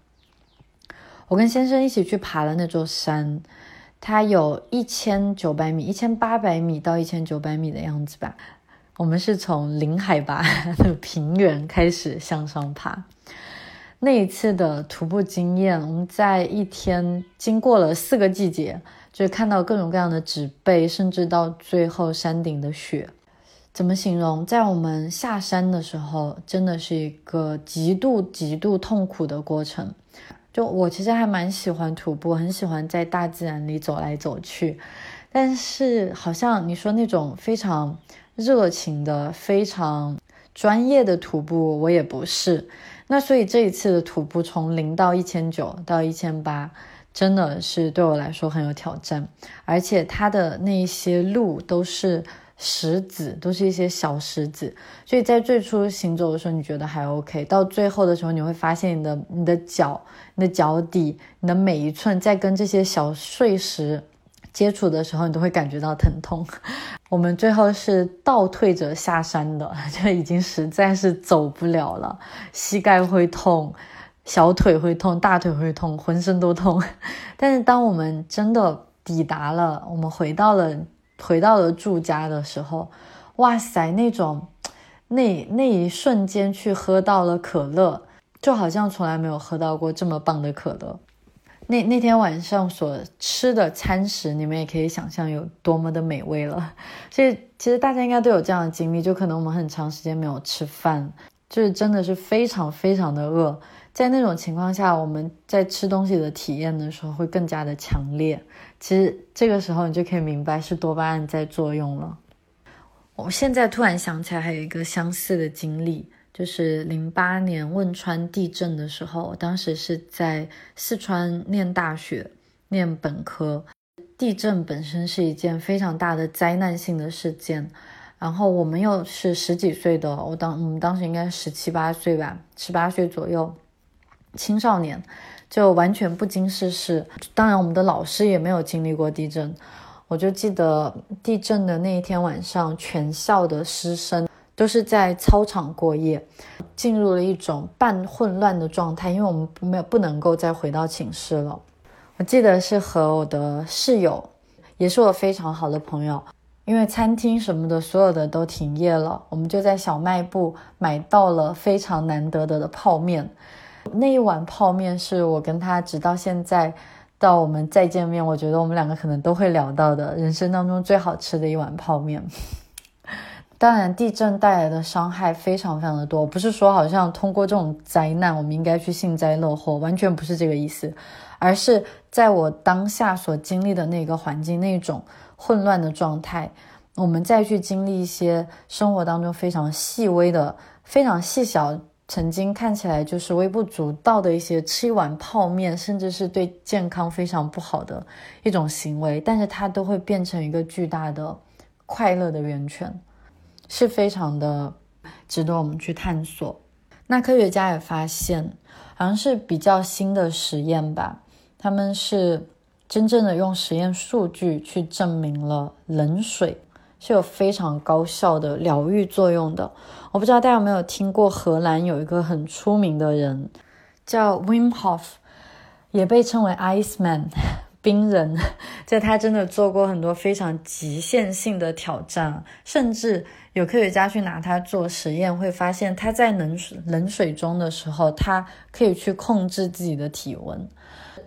我跟先生一起去爬了那座山，它有1900米、1800米到1900米的样子吧。我们是从零海拔的平原开始向上爬。那一次的徒步经验，我们在一天经过了4个季节，就是看到各种各样的植被，甚至到最后山顶的雪。怎么形容？在我们下山的时候，真的是一个极度极度痛苦的过程。就我其实还蛮喜欢徒步，很喜欢在大自然里走来走去，但是好像你说那种非常热情的、非常专业的徒步，我也不是。那所以这一次的徒步从0到1900到1800真的是对我来说很有挑战，而且它的那一些路都是石子，都是一些小石子，所以在最初行走的时候你觉得还 OK， 到最后的时候你会发现你的脚、你的脚底、你的每一寸在跟这些小碎石接触的时候，你都会感觉到疼痛。我们最后是倒退着下山的，就已经实在是走不了了，膝盖会痛，小腿会痛，大腿会痛，浑身都痛。但是当我们真的抵达了，我们回到了住家的时候，哇塞，那一瞬间去喝到了可乐，就好像从来没有喝到过这么棒的可乐。那天晚上所吃的餐食，你们也可以想象有多么的美味了。所以其实大家应该都有这样的经历，就可能我们很长时间没有吃饭，就是真的是非常非常的饿。在那种情况下，我们在吃东西的体验的时候会更加的强烈。其实这个时候你就可以明白是多巴胺在作用了。我现在突然想起来还有一个相似的经历，就是08年汶川地震的时候，我当时是在四川念大学，念本科。地震本身是一件非常大的灾难性的事件，然后我们又是十几岁的，我们当时应该17、18岁吧，18岁左右，青少年，就完全不经世事。当然我们的老师也没有经历过地震。我就记得地震的那一天晚上，全校的师生都是在操场过夜，进入了一种半混乱的状态，因为我们不能够再回到寝室了。我记得是和我的室友，也是我非常好的朋友，因为餐厅什么的所有的都停业了，我们就在小卖部买到了非常难得的泡面。那一碗泡面是我跟他直到现在到我们再见面，我觉得我们两个可能都会聊到的人生当中最好吃的一碗泡面。当然地震带来的伤害非常非常的多，不是说好像通过这种灾难我们应该去幸灾乐祸，完全不是这个意思，而是在我当下所经历的那个环境，那种混乱的状态，我们再去经历一些生活当中非常细微的、非常细小，曾经看起来就是微不足道的一些吃一碗泡面，甚至是对健康非常不好的一种行为，但是它都会变成一个巨大的快乐的源泉，是非常的值得我们去探索。那科学家也发现，好像是比较新的实验吧，他们是真正的用实验数据去证明了冷水是有非常高效的疗愈作用的。我不知道大家有没有听过，荷兰有一个很出名的人叫 Wim Hof， 也被称为 Iceman 冰人，就他真的做过很多非常极限性的挑战，甚至有科学家去拿他做实验，会发现他在冷水中的时候，他可以去控制自己的体温，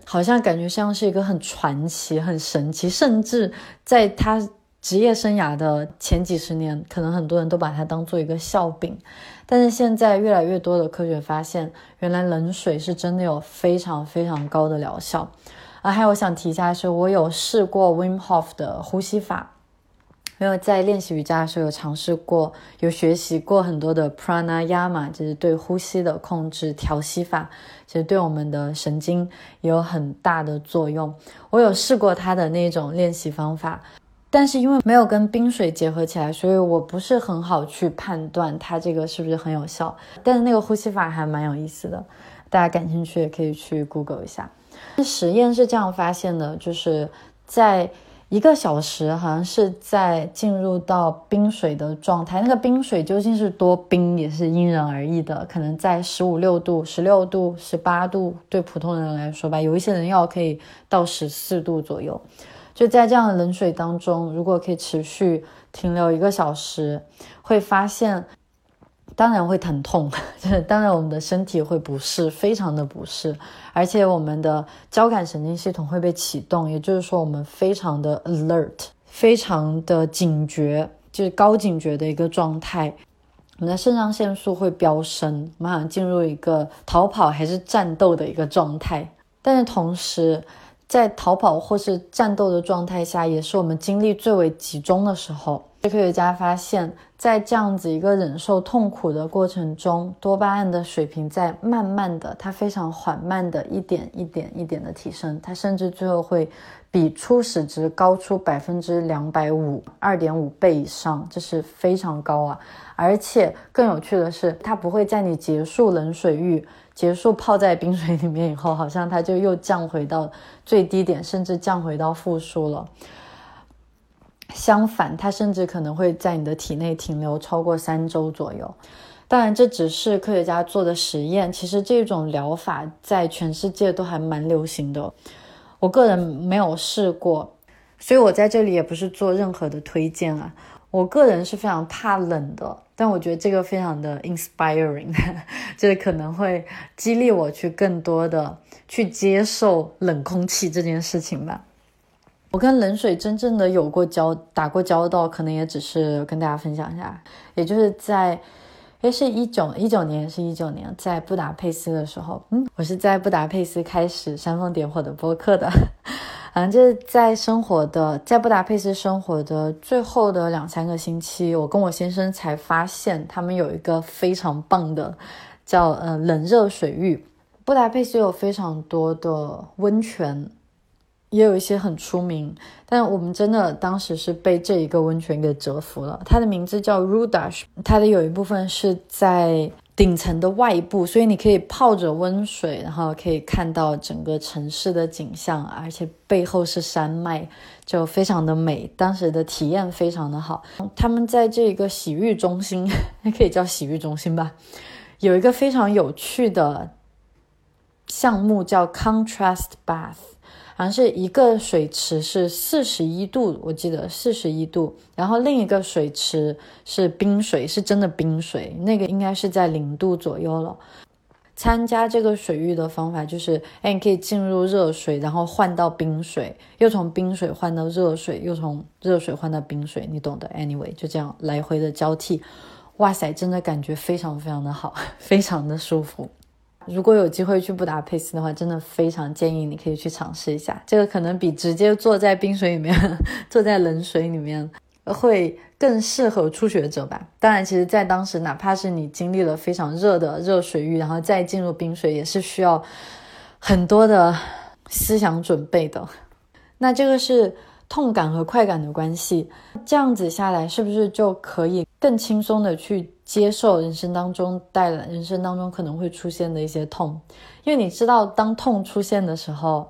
好像感觉像是一个很传奇、很神奇，甚至在他职业生涯的前几十年，可能很多人都把它当做一个笑柄，但是现在越来越多的科学发现，原来冷水是真的有非常非常高的疗效。还有我想提一下，是我有试过 Wim Hof 的呼吸法，因为在练习瑜伽的时候有尝试过，有学习过很多的 pranayama， 就是对呼吸的控制调息法，其实对我们的神经也有很大的作用。我有试过他的那种练习方法，但是因为没有跟冰水结合起来，所以我不是很好去判断它这个是不是很有效。但是那个呼吸法还蛮有意思的，大家感兴趣也可以去 Google 一下。实验是这样发现的，就是在1个小时好像是在进入到冰水的状态，那个冰水究竟是多冰也是因人而异的，可能在15、6度、16度、18度，对普通人来说吧，有一些人要可以到14度左右。就在这样的冷水当中，如果可以持续停留1个小时，会发现当然会疼痛，当然我们的身体会不适，非常的不适，而且我们的交感神经系统会被启动，也就是说我们非常的 alert， 非常的警觉，就是高警觉的一个状态。我们的肾上腺素会飙升，我们好像进入一个逃跑还是战斗的一个状态。但是同时在逃跑或是战斗的状态下，也是我们精力最为集中的时候。科学家发现，在这样子一个忍受痛苦的过程中，多巴胺的水平在慢慢的，它非常缓慢的一点一点的提升，它甚至最后会比初始值高出250%，2.5倍以上，这是非常高啊！而且更有趣的是，它不会在你结束冷水浴、结束泡在冰水里面以后，好像它就又降回到最低点，甚至降回到负数了。相反，它甚至可能会在你的体内停留超过3周左右。当然这只是科学家做的实验，其实这种疗法在全世界都还蛮流行的，我个人没有试过，所以我在这里也不是做任何的推荐啊。我个人是非常怕冷的，但我觉得这个非常的 inspiring， 就是可能会激励我去更多的去接受冷空气这件事情吧。我跟冷水真正的打过交道，可能也只是跟大家分享一下，也就是在19年在布达佩斯的时候，我是在布达佩斯开始煽风点火的播客的，反正就是在布达佩斯生活的最后的2、3个星期，我跟我先生才发现他们有一个非常棒的叫冷热水浴。布达佩斯有非常多的温泉，也有一些很出名，但我们真的当时是被这一个温泉给折服了。它的名字叫 Rudash， 它的有一部分是在顶层的外部，所以你可以泡着温水，然后可以看到整个城市的景象，而且背后是山脉，就非常的美，当时的体验非常的好。他们在这个洗浴中心可以叫洗浴中心吧，有一个非常有趣的项目叫 Contrast Bath，好像是一个水池是41度，我记得41度，然后另一个水池是冰水，是真的冰水，那个应该是在0度左右了。参加这个水域的方法就是你可以进入热水，然后换到冰水，又从冰水换到热水，又从热水换到冰水，你懂的。 anyway， 就这样来回的交替，哇塞，真的感觉非常非常的好，非常的舒服。如果有机会去布达佩斯的话，真的非常建议你可以去尝试一下，这个可能比直接坐在冰水里面坐在冷水里面会更适合初学者吧。当然其实在当时哪怕是你经历了非常热的热水浴，然后再进入冰水，也是需要很多的思想准备的。那这个是痛感和快感的关系，这样子下来是不是就可以更轻松的去接受人生当中可能会出现的一些痛？因为你知道当痛出现的时候，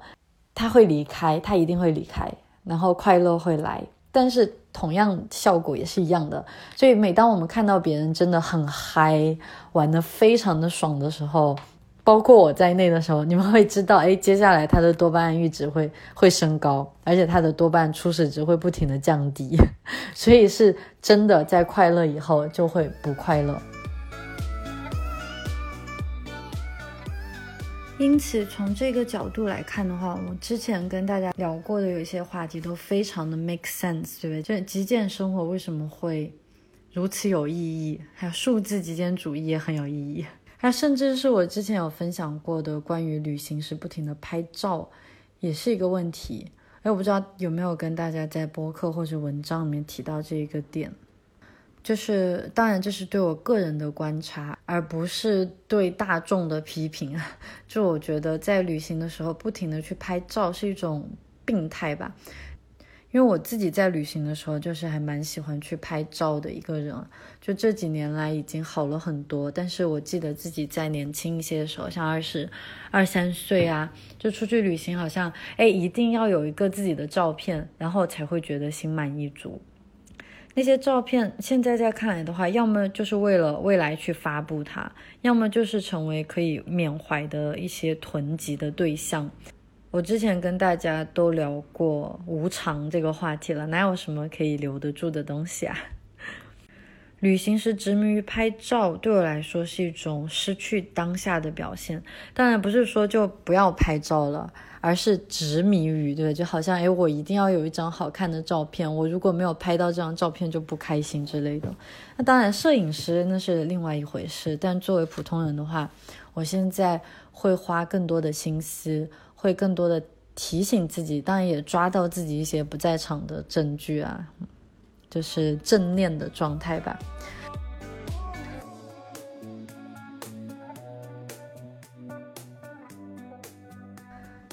它会离开，它一定会离开，然后快乐会来，但是同样效果也是一样的。所以每当我们看到别人真的很嗨，玩得非常的爽的时候，包括我在内的时候，你们会知道接下来他的多巴胺阈值会升高，而且他的多巴胺初始值会不停的降低，所以是真的在快乐以后就会不快乐。因此从这个角度来看的话，我之前跟大家聊过的有一些话题都非常的 make sense， 对不对？就是极简生活为什么会如此有意义，还有数字极简主义也很有意义。它甚至是我之前有分享过的关于旅行时不停的拍照也是一个问题，我不知道有没有跟大家在播客或者文章里面提到这一个点。就是当然这是对我个人的观察，而不是对大众的批评，就我觉得在旅行的时候不停的去拍照是一种病态吧。因为我自己在旅行的时候就是还蛮喜欢去拍照的一个人，就这几年来已经好了很多，但是我记得自己在年轻一些的时候，像23岁啊，就出去旅行好像一定要有一个自己的照片，然后才会觉得心满意足。那些照片现在再看来的话，要么就是为了未来去发布它，要么就是成为可以缅怀的一些囤积的对象。我之前跟大家都聊过无常这个话题了，哪有什么可以留得住的东西啊？旅行时执迷于拍照，对我来说是一种失去当下的表现。当然不是说就不要拍照了，而是执迷于，对，就好像我一定要有一张好看的照片，我如果没有拍到这张照片就不开心之类的。那当然摄影师那是另外一回事，但作为普通人的话，我现在会花更多的心思，会更多的提醒自己，当然也抓到自己一些不在场的证据啊，就是正念的状态吧。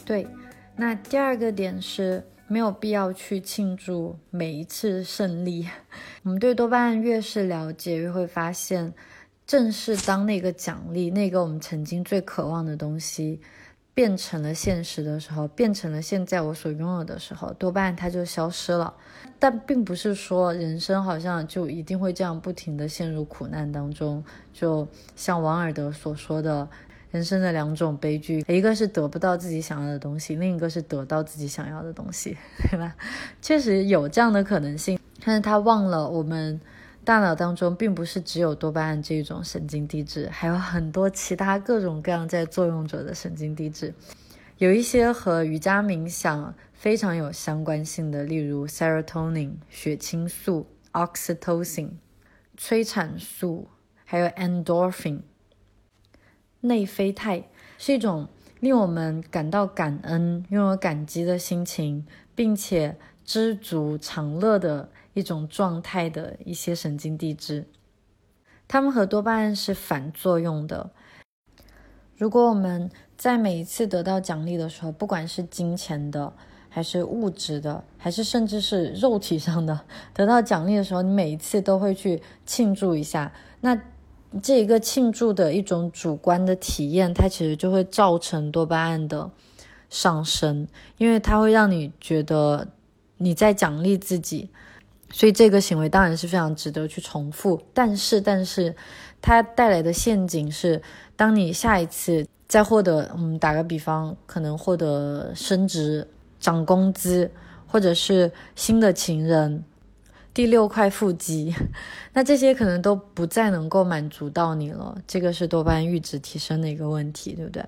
对，那第二个点是没有必要去庆祝每一次胜利。我们对多巴胺越是了解，越会发现，正是当那个奖励，那个我们曾经最渴望的东西变成了现实的时候，变成了现在我所拥有的时候，多巴胺它就消失了。但并不是说人生好像就一定会这样不停的陷入苦难当中，就像王尔德所说的，人生的两种悲剧，一个是得不到自己想要的东西，另一个是得到自己想要的东西，对吧？确实有这样的可能性，但是他忘了我们大脑当中并不是只有多巴胺这种神经递质，还有很多其他各种各样在作用着的神经递质，有一些和瑜伽冥想非常有相关性的，例如 serotonin 血清素、 oxytocin 催产素，还有 endorphin 内啡肽，是一种令我们感到感恩、拥有感激的心情，并且知足常乐的一种状态的一些神经递质，它们和多巴胺是反作用的。如果我们在每一次得到奖励的时候，不管是金钱的，还是物质的，还是甚至是肉体上的，得到奖励的时候，你每一次都会去庆祝一下，那这一个庆祝的一种主观的体验，它其实就会造成多巴胺的上升，因为它会让你觉得你在奖励自己，所以这个行为当然是非常值得去重复。但是它带来的陷阱是，当你下一次再获得打个比方，可能获得升职、涨工资，或者是新的情人、第6块腹肌，那这些可能都不再能够满足到你了，这个是多巴胺阈值提升的一个问题，对不对？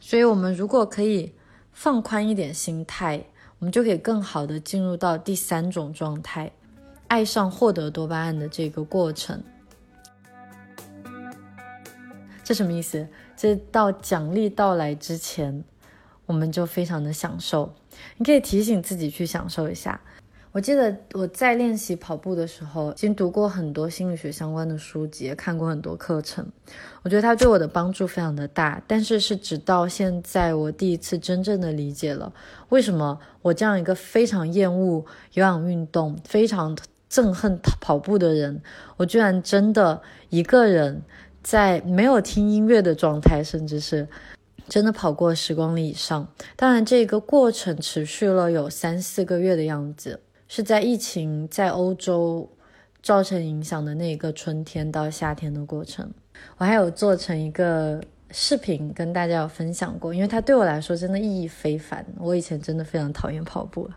所以我们如果可以放宽一点心态，我们就可以更好的进入到第三种状态，爱上获得多巴胺的这个过程。这什么意思？这到奖励到来之前，我们就非常的享受。你可以提醒自己去享受一下。我记得我在练习跑步的时候，已经读过很多心理学相关的书籍，也看过很多课程，我觉得它对我的帮助非常的大，但是直到现在我第一次真正的理解了，为什么我这样一个非常厌恶有氧运动、非常憎恨跑步的人，我居然真的一个人在没有听音乐的状态，甚至是真的跑过10公里以上。当然这个过程持续了有3-4个月的样子，是在疫情在欧洲造成影响的那个春天到夏天的过程。我还有做成一个视频跟大家有分享过，因为它对我来说真的意义非凡，我以前真的非常讨厌跑步，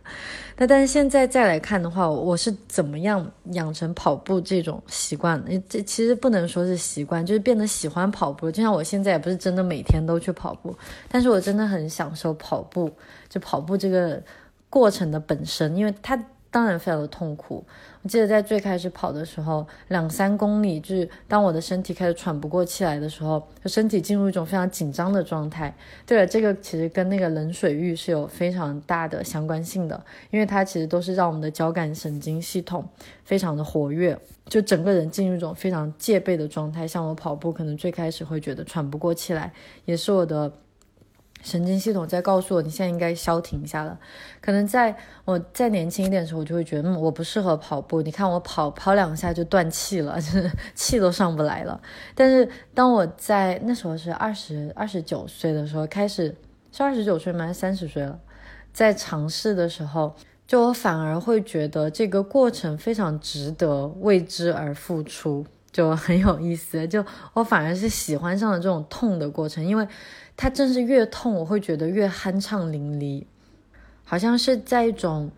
但是现在再来看的话，我是怎么样养成跑步这种习惯，这其实不能说是习惯，就是变得喜欢跑步。就像我现在也不是真的每天都去跑步，但是我真的很享受跑步，就跑步这个过程的本身，因为它当然非常的痛苦。我记得在最开始跑的时候，2-3公里，就是当我的身体开始喘不过气来的时候，就身体进入一种非常紧张的状态。对了，这个其实跟那个冷水浴是有非常大的相关性的，因为它其实都是让我们的交感神经系统非常的活跃，就整个人进入一种非常戒备的状态。像我跑步可能最开始会觉得喘不过气来，也是我的神经系统在告诉我，你现在应该消停一下了。可能在我再年轻一点的时候，我就会觉得，我不适合跑步。你看我跑2下就断气了，就是气都上不来了。但是当我在那时候是29岁的时候开始，是29岁吗？30岁了，在尝试的时候，就我反而会觉得这个过程非常值得为之而付出。就很有意思，就我反而是喜欢上了这种痛的过程，因为它正是越痛我会觉得越酣畅淋漓，好像是在一种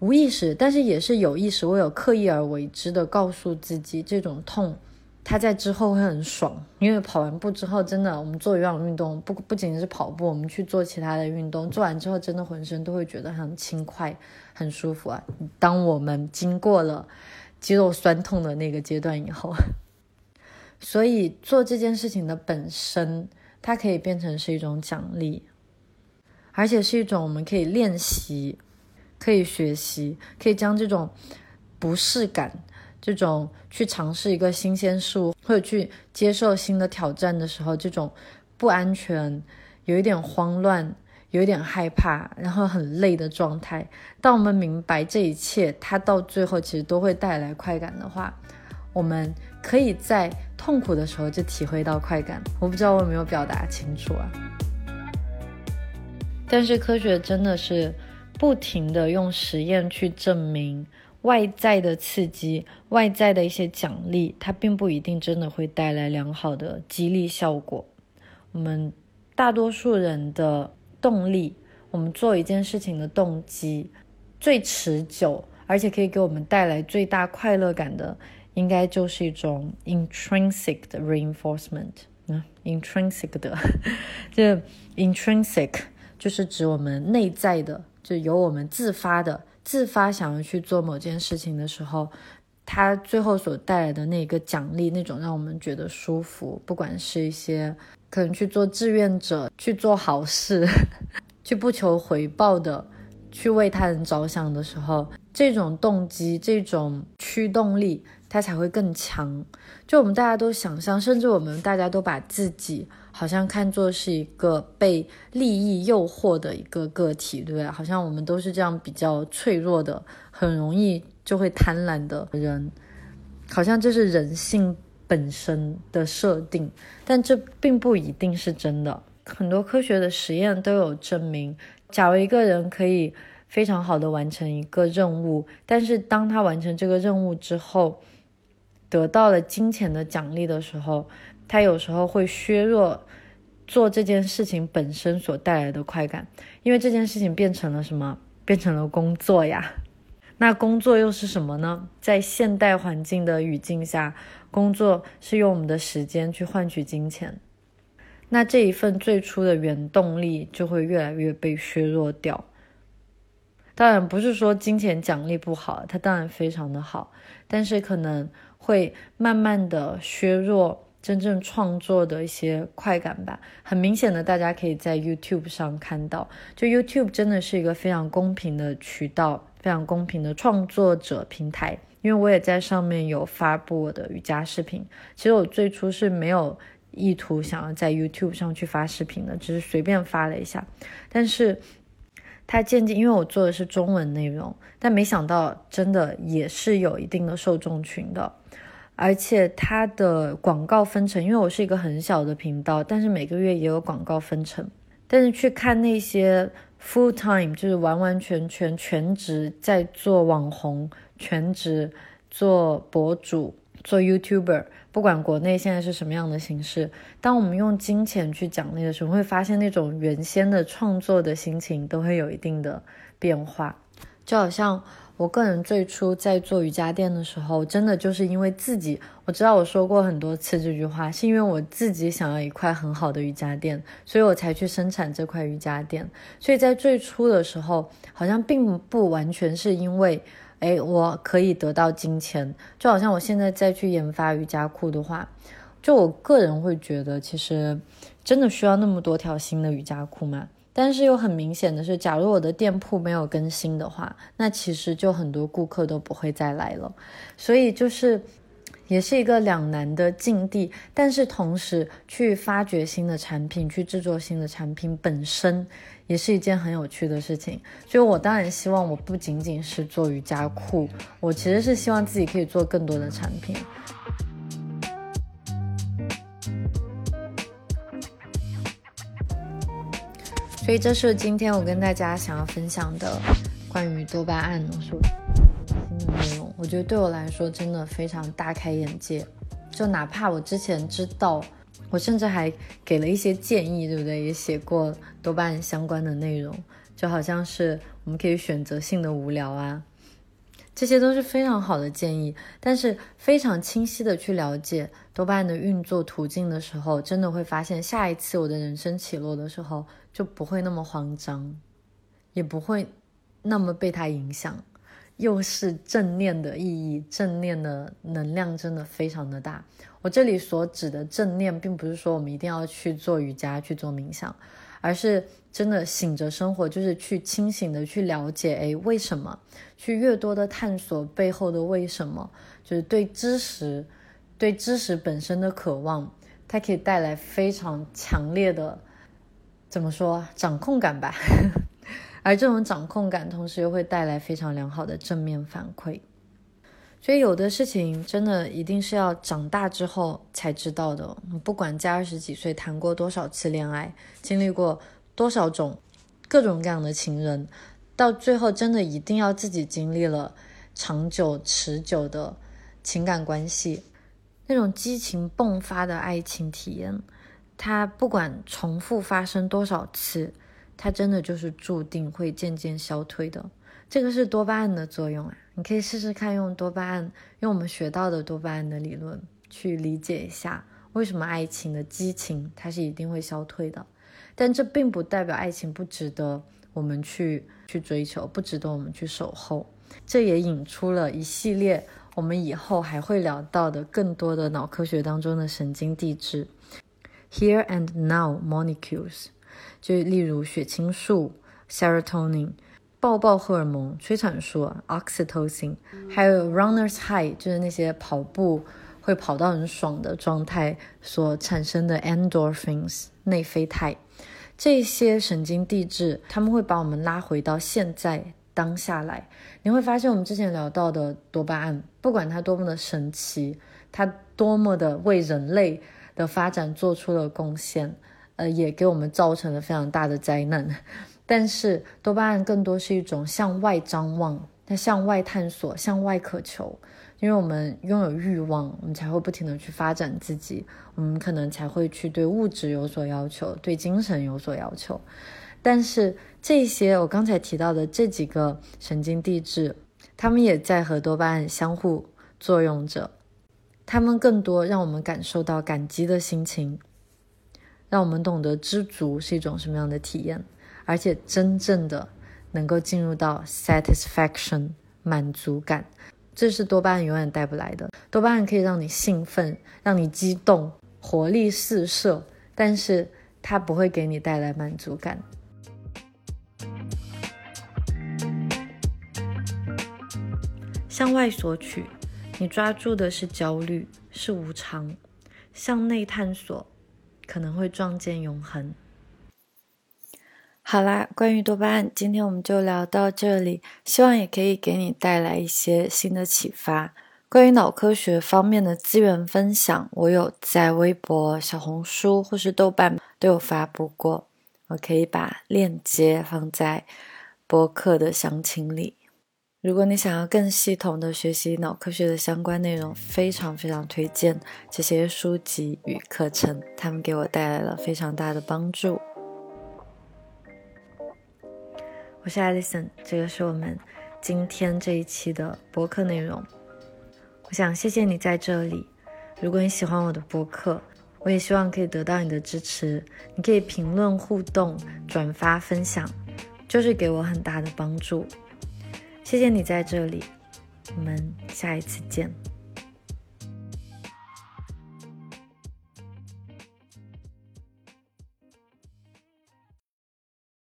无意识但是也是有意识，我有刻意而为之的告诉自己，这种痛它在之后会很爽。因为跑完步之后，真的我们做有氧运动，不仅仅是跑步，我们去做其他的运动，做完之后真的浑身都会觉得很轻快很舒服啊。当我们经过了肌肉酸痛的那个阶段以后，所以做这件事情的本身，它可以变成是一种奖励，而且是一种我们可以练习、可以学习、可以将这种不适感、这种去尝试一个新鲜事物或者去接受新的挑战的时候，这种不安全、有一点慌乱、有点害怕，然后很累的状态，当我们明白这一切它到最后其实都会带来快感的话，我们可以在痛苦的时候就体会到快感。我不知道我有没有表达清楚啊，但是科学真的是不停的用实验去证明，外在的刺激、外在的一些奖励，它并不一定真的会带来良好的激励效果。我们大多数人的动力，我们做一件事情的动机最持久而且可以给我们带来最大快乐感的，应该就是一种 intrinsic 的 reinforcement、intrinsic 的就 intrinsic 就是指我们内在的，就由我们自发想要去做某件事情的时候，它最后所带来的那个奖励，那种让我们觉得舒服，不管是一些可能去做志愿者、去做好事、去不求回报的去为他人着想的时候，这种动机、这种驱动力它才会更强。就我们大家都想象，甚至我们大家都把自己好像看作是一个被利益诱惑的一个个体，对不对？好像我们都是这样比较脆弱的，很容易就会贪婪的人，好像这是人性本身的设定，但这并不一定是真的。很多科学的实验都有证明，假如一个人可以非常好的完成一个任务，但是当他完成这个任务之后，得到了金钱的奖励的时候，他有时候会削弱做这件事情本身所带来的快感，因为这件事情变成了什么？变成了工作呀。那工作又是什么呢？在现代环境的语境下，工作是用我们的时间去换取金钱，那这一份最初的原动力就会越来越被削弱掉。当然不是说金钱奖励不好，它当然非常的好，但是可能会慢慢的削弱真正创作的一些快感吧。很明显的，大家可以在 YouTube 上看到，就 YouTube 真的是一个非常公平的渠道，非常公平的创作者平台。因为我也在上面有发布我的瑜伽视频，其实我最初是没有意图想要在 YouTube 上去发视频的，只是随便发了一下，但是它渐渐，因为我做的是中文内容，但没想到真的也是有一定的受众群的。而且它的广告分成，因为我是一个很小的频道，但是每个月也有广告分成，但是去看那些full time 就是完全全职在做网红、全职做博主、做 YouTuber， 不管国内现在是什么样的形式，当我们用金钱去奖励的时候，会发现那种原先的创作的心情都会有一定的变化。就好像我个人最初在做瑜伽垫的时候，真的就是因为自己，我知道我说过很多次这句话，是因为我自己想要一块很好的瑜伽垫，所以我才去生产这块瑜伽垫。所以在最初的时候，好像并不完全是因为我可以得到金钱。就好像我现在再去研发瑜伽裤的话，就我个人会觉得，其实真的需要那么多条新的瑜伽裤吗？但是又很明显的是，假如我的店铺没有更新的话，那其实就很多顾客都不会再来了。所以就是也是一个两难的境地。但是同时去发掘新的产品，去制作新的产品本身也是一件很有趣的事情。所以我当然希望我不仅仅是做瑜伽裤，我其实是希望自己可以做更多的产品。所以这是今天我跟大家想要分享的关于多巴胺所新的内容。我觉得对我来说真的非常大开眼界，就哪怕我之前知道，我甚至还给了一些建议，对不对？也写过多巴胺相关的内容，就好像是我们可以选择性的无聊啊，这些都是非常好的建议。但是非常清晰的去了解多巴胺的运作途径的时候，真的会发现下一次我的人生起落的时候就不会那么慌张，也不会那么被它影响。又是正念的意义，正念的能量真的非常的大。我这里所指的正念并不是说我们一定要去做瑜伽，去做冥想，而是真的醒着生活，就是去清醒的去了解，为什么？去越多的探索背后的为什么，就是对知识本身的渴望，它可以带来非常强烈的，怎么说，掌控感吧。而这种掌控感同时又会带来非常良好的正面反馈。所以有的事情真的一定是要长大之后才知道的。不管在20几岁谈过多少次恋爱，经历过多少种各种各样的情人，到最后真的一定要自己经历了长久持久的情感关系，那种激情迸发的爱情体验，它不管重复发生多少次，它真的就是注定会渐渐消退的。这个是多巴胺的作用啊，你可以试试看用多巴胺，用我们学到的多巴胺的理论去理解一下为什么爱情的激情它是一定会消退的。但这并不代表爱情不值得我们去追求，不值得我们去守候。这也引出了一系列我们以后还会聊到的更多的脑科学当中的神经递质 Here and Now Molecules， 就例如血清素 Serotonin，抱抱荷尔蒙、催产素、oxytocin， 还有 runner's high， 就是那些跑步会跑到很爽的状态所产生的 endorphins 内啡肽。这些神经递质他们会把我们拉回到现在当下来。你会发现我们之前聊到的多巴胺，不管它多么的神奇，它多么的为人类的发展做出了贡献，也给我们造成了非常大的灾难。但是多巴胺更多是一种向外张望，它向外探索，向外渴求。因为我们拥有欲望，我们才会不停的去发展自己，我们可能才会去对物质有所要求，对精神有所要求。但是这些我刚才提到的这几个神经递质，它们也在和多巴胺相互作用着，它们更多让我们感受到感激的心情，让我们懂得知足是一种什么样的体验，而且真正的能够进入到 satisfaction 满足感，这是多巴胺永远带不来的。多巴胺可以让你兴奋，让你激动，活力四射，但是它不会给你带来满足感。向外索取，你抓住的是焦虑，是无常；向内探索，可能会撞见永恒。好啦，关于多巴胺今天我们就聊到这里，希望也可以给你带来一些新的启发。关于脑科学方面的资源分享，我有在微博、小红书或是豆瓣都有发布过，我可以把链接放在播客的详情里。如果你想要更系统的学习脑科学的相关内容，非常非常推荐这些书籍与课程，他们给我带来了非常大的帮助。我是 Alison， 这个是我们今天这一期的播客内容。我想谢谢你在这里，如果你喜欢我的播客，我也希望可以得到你的支持，你可以评论、互动、转发、分享，就是给我很大的帮助。谢谢你在这里，我们下一次见。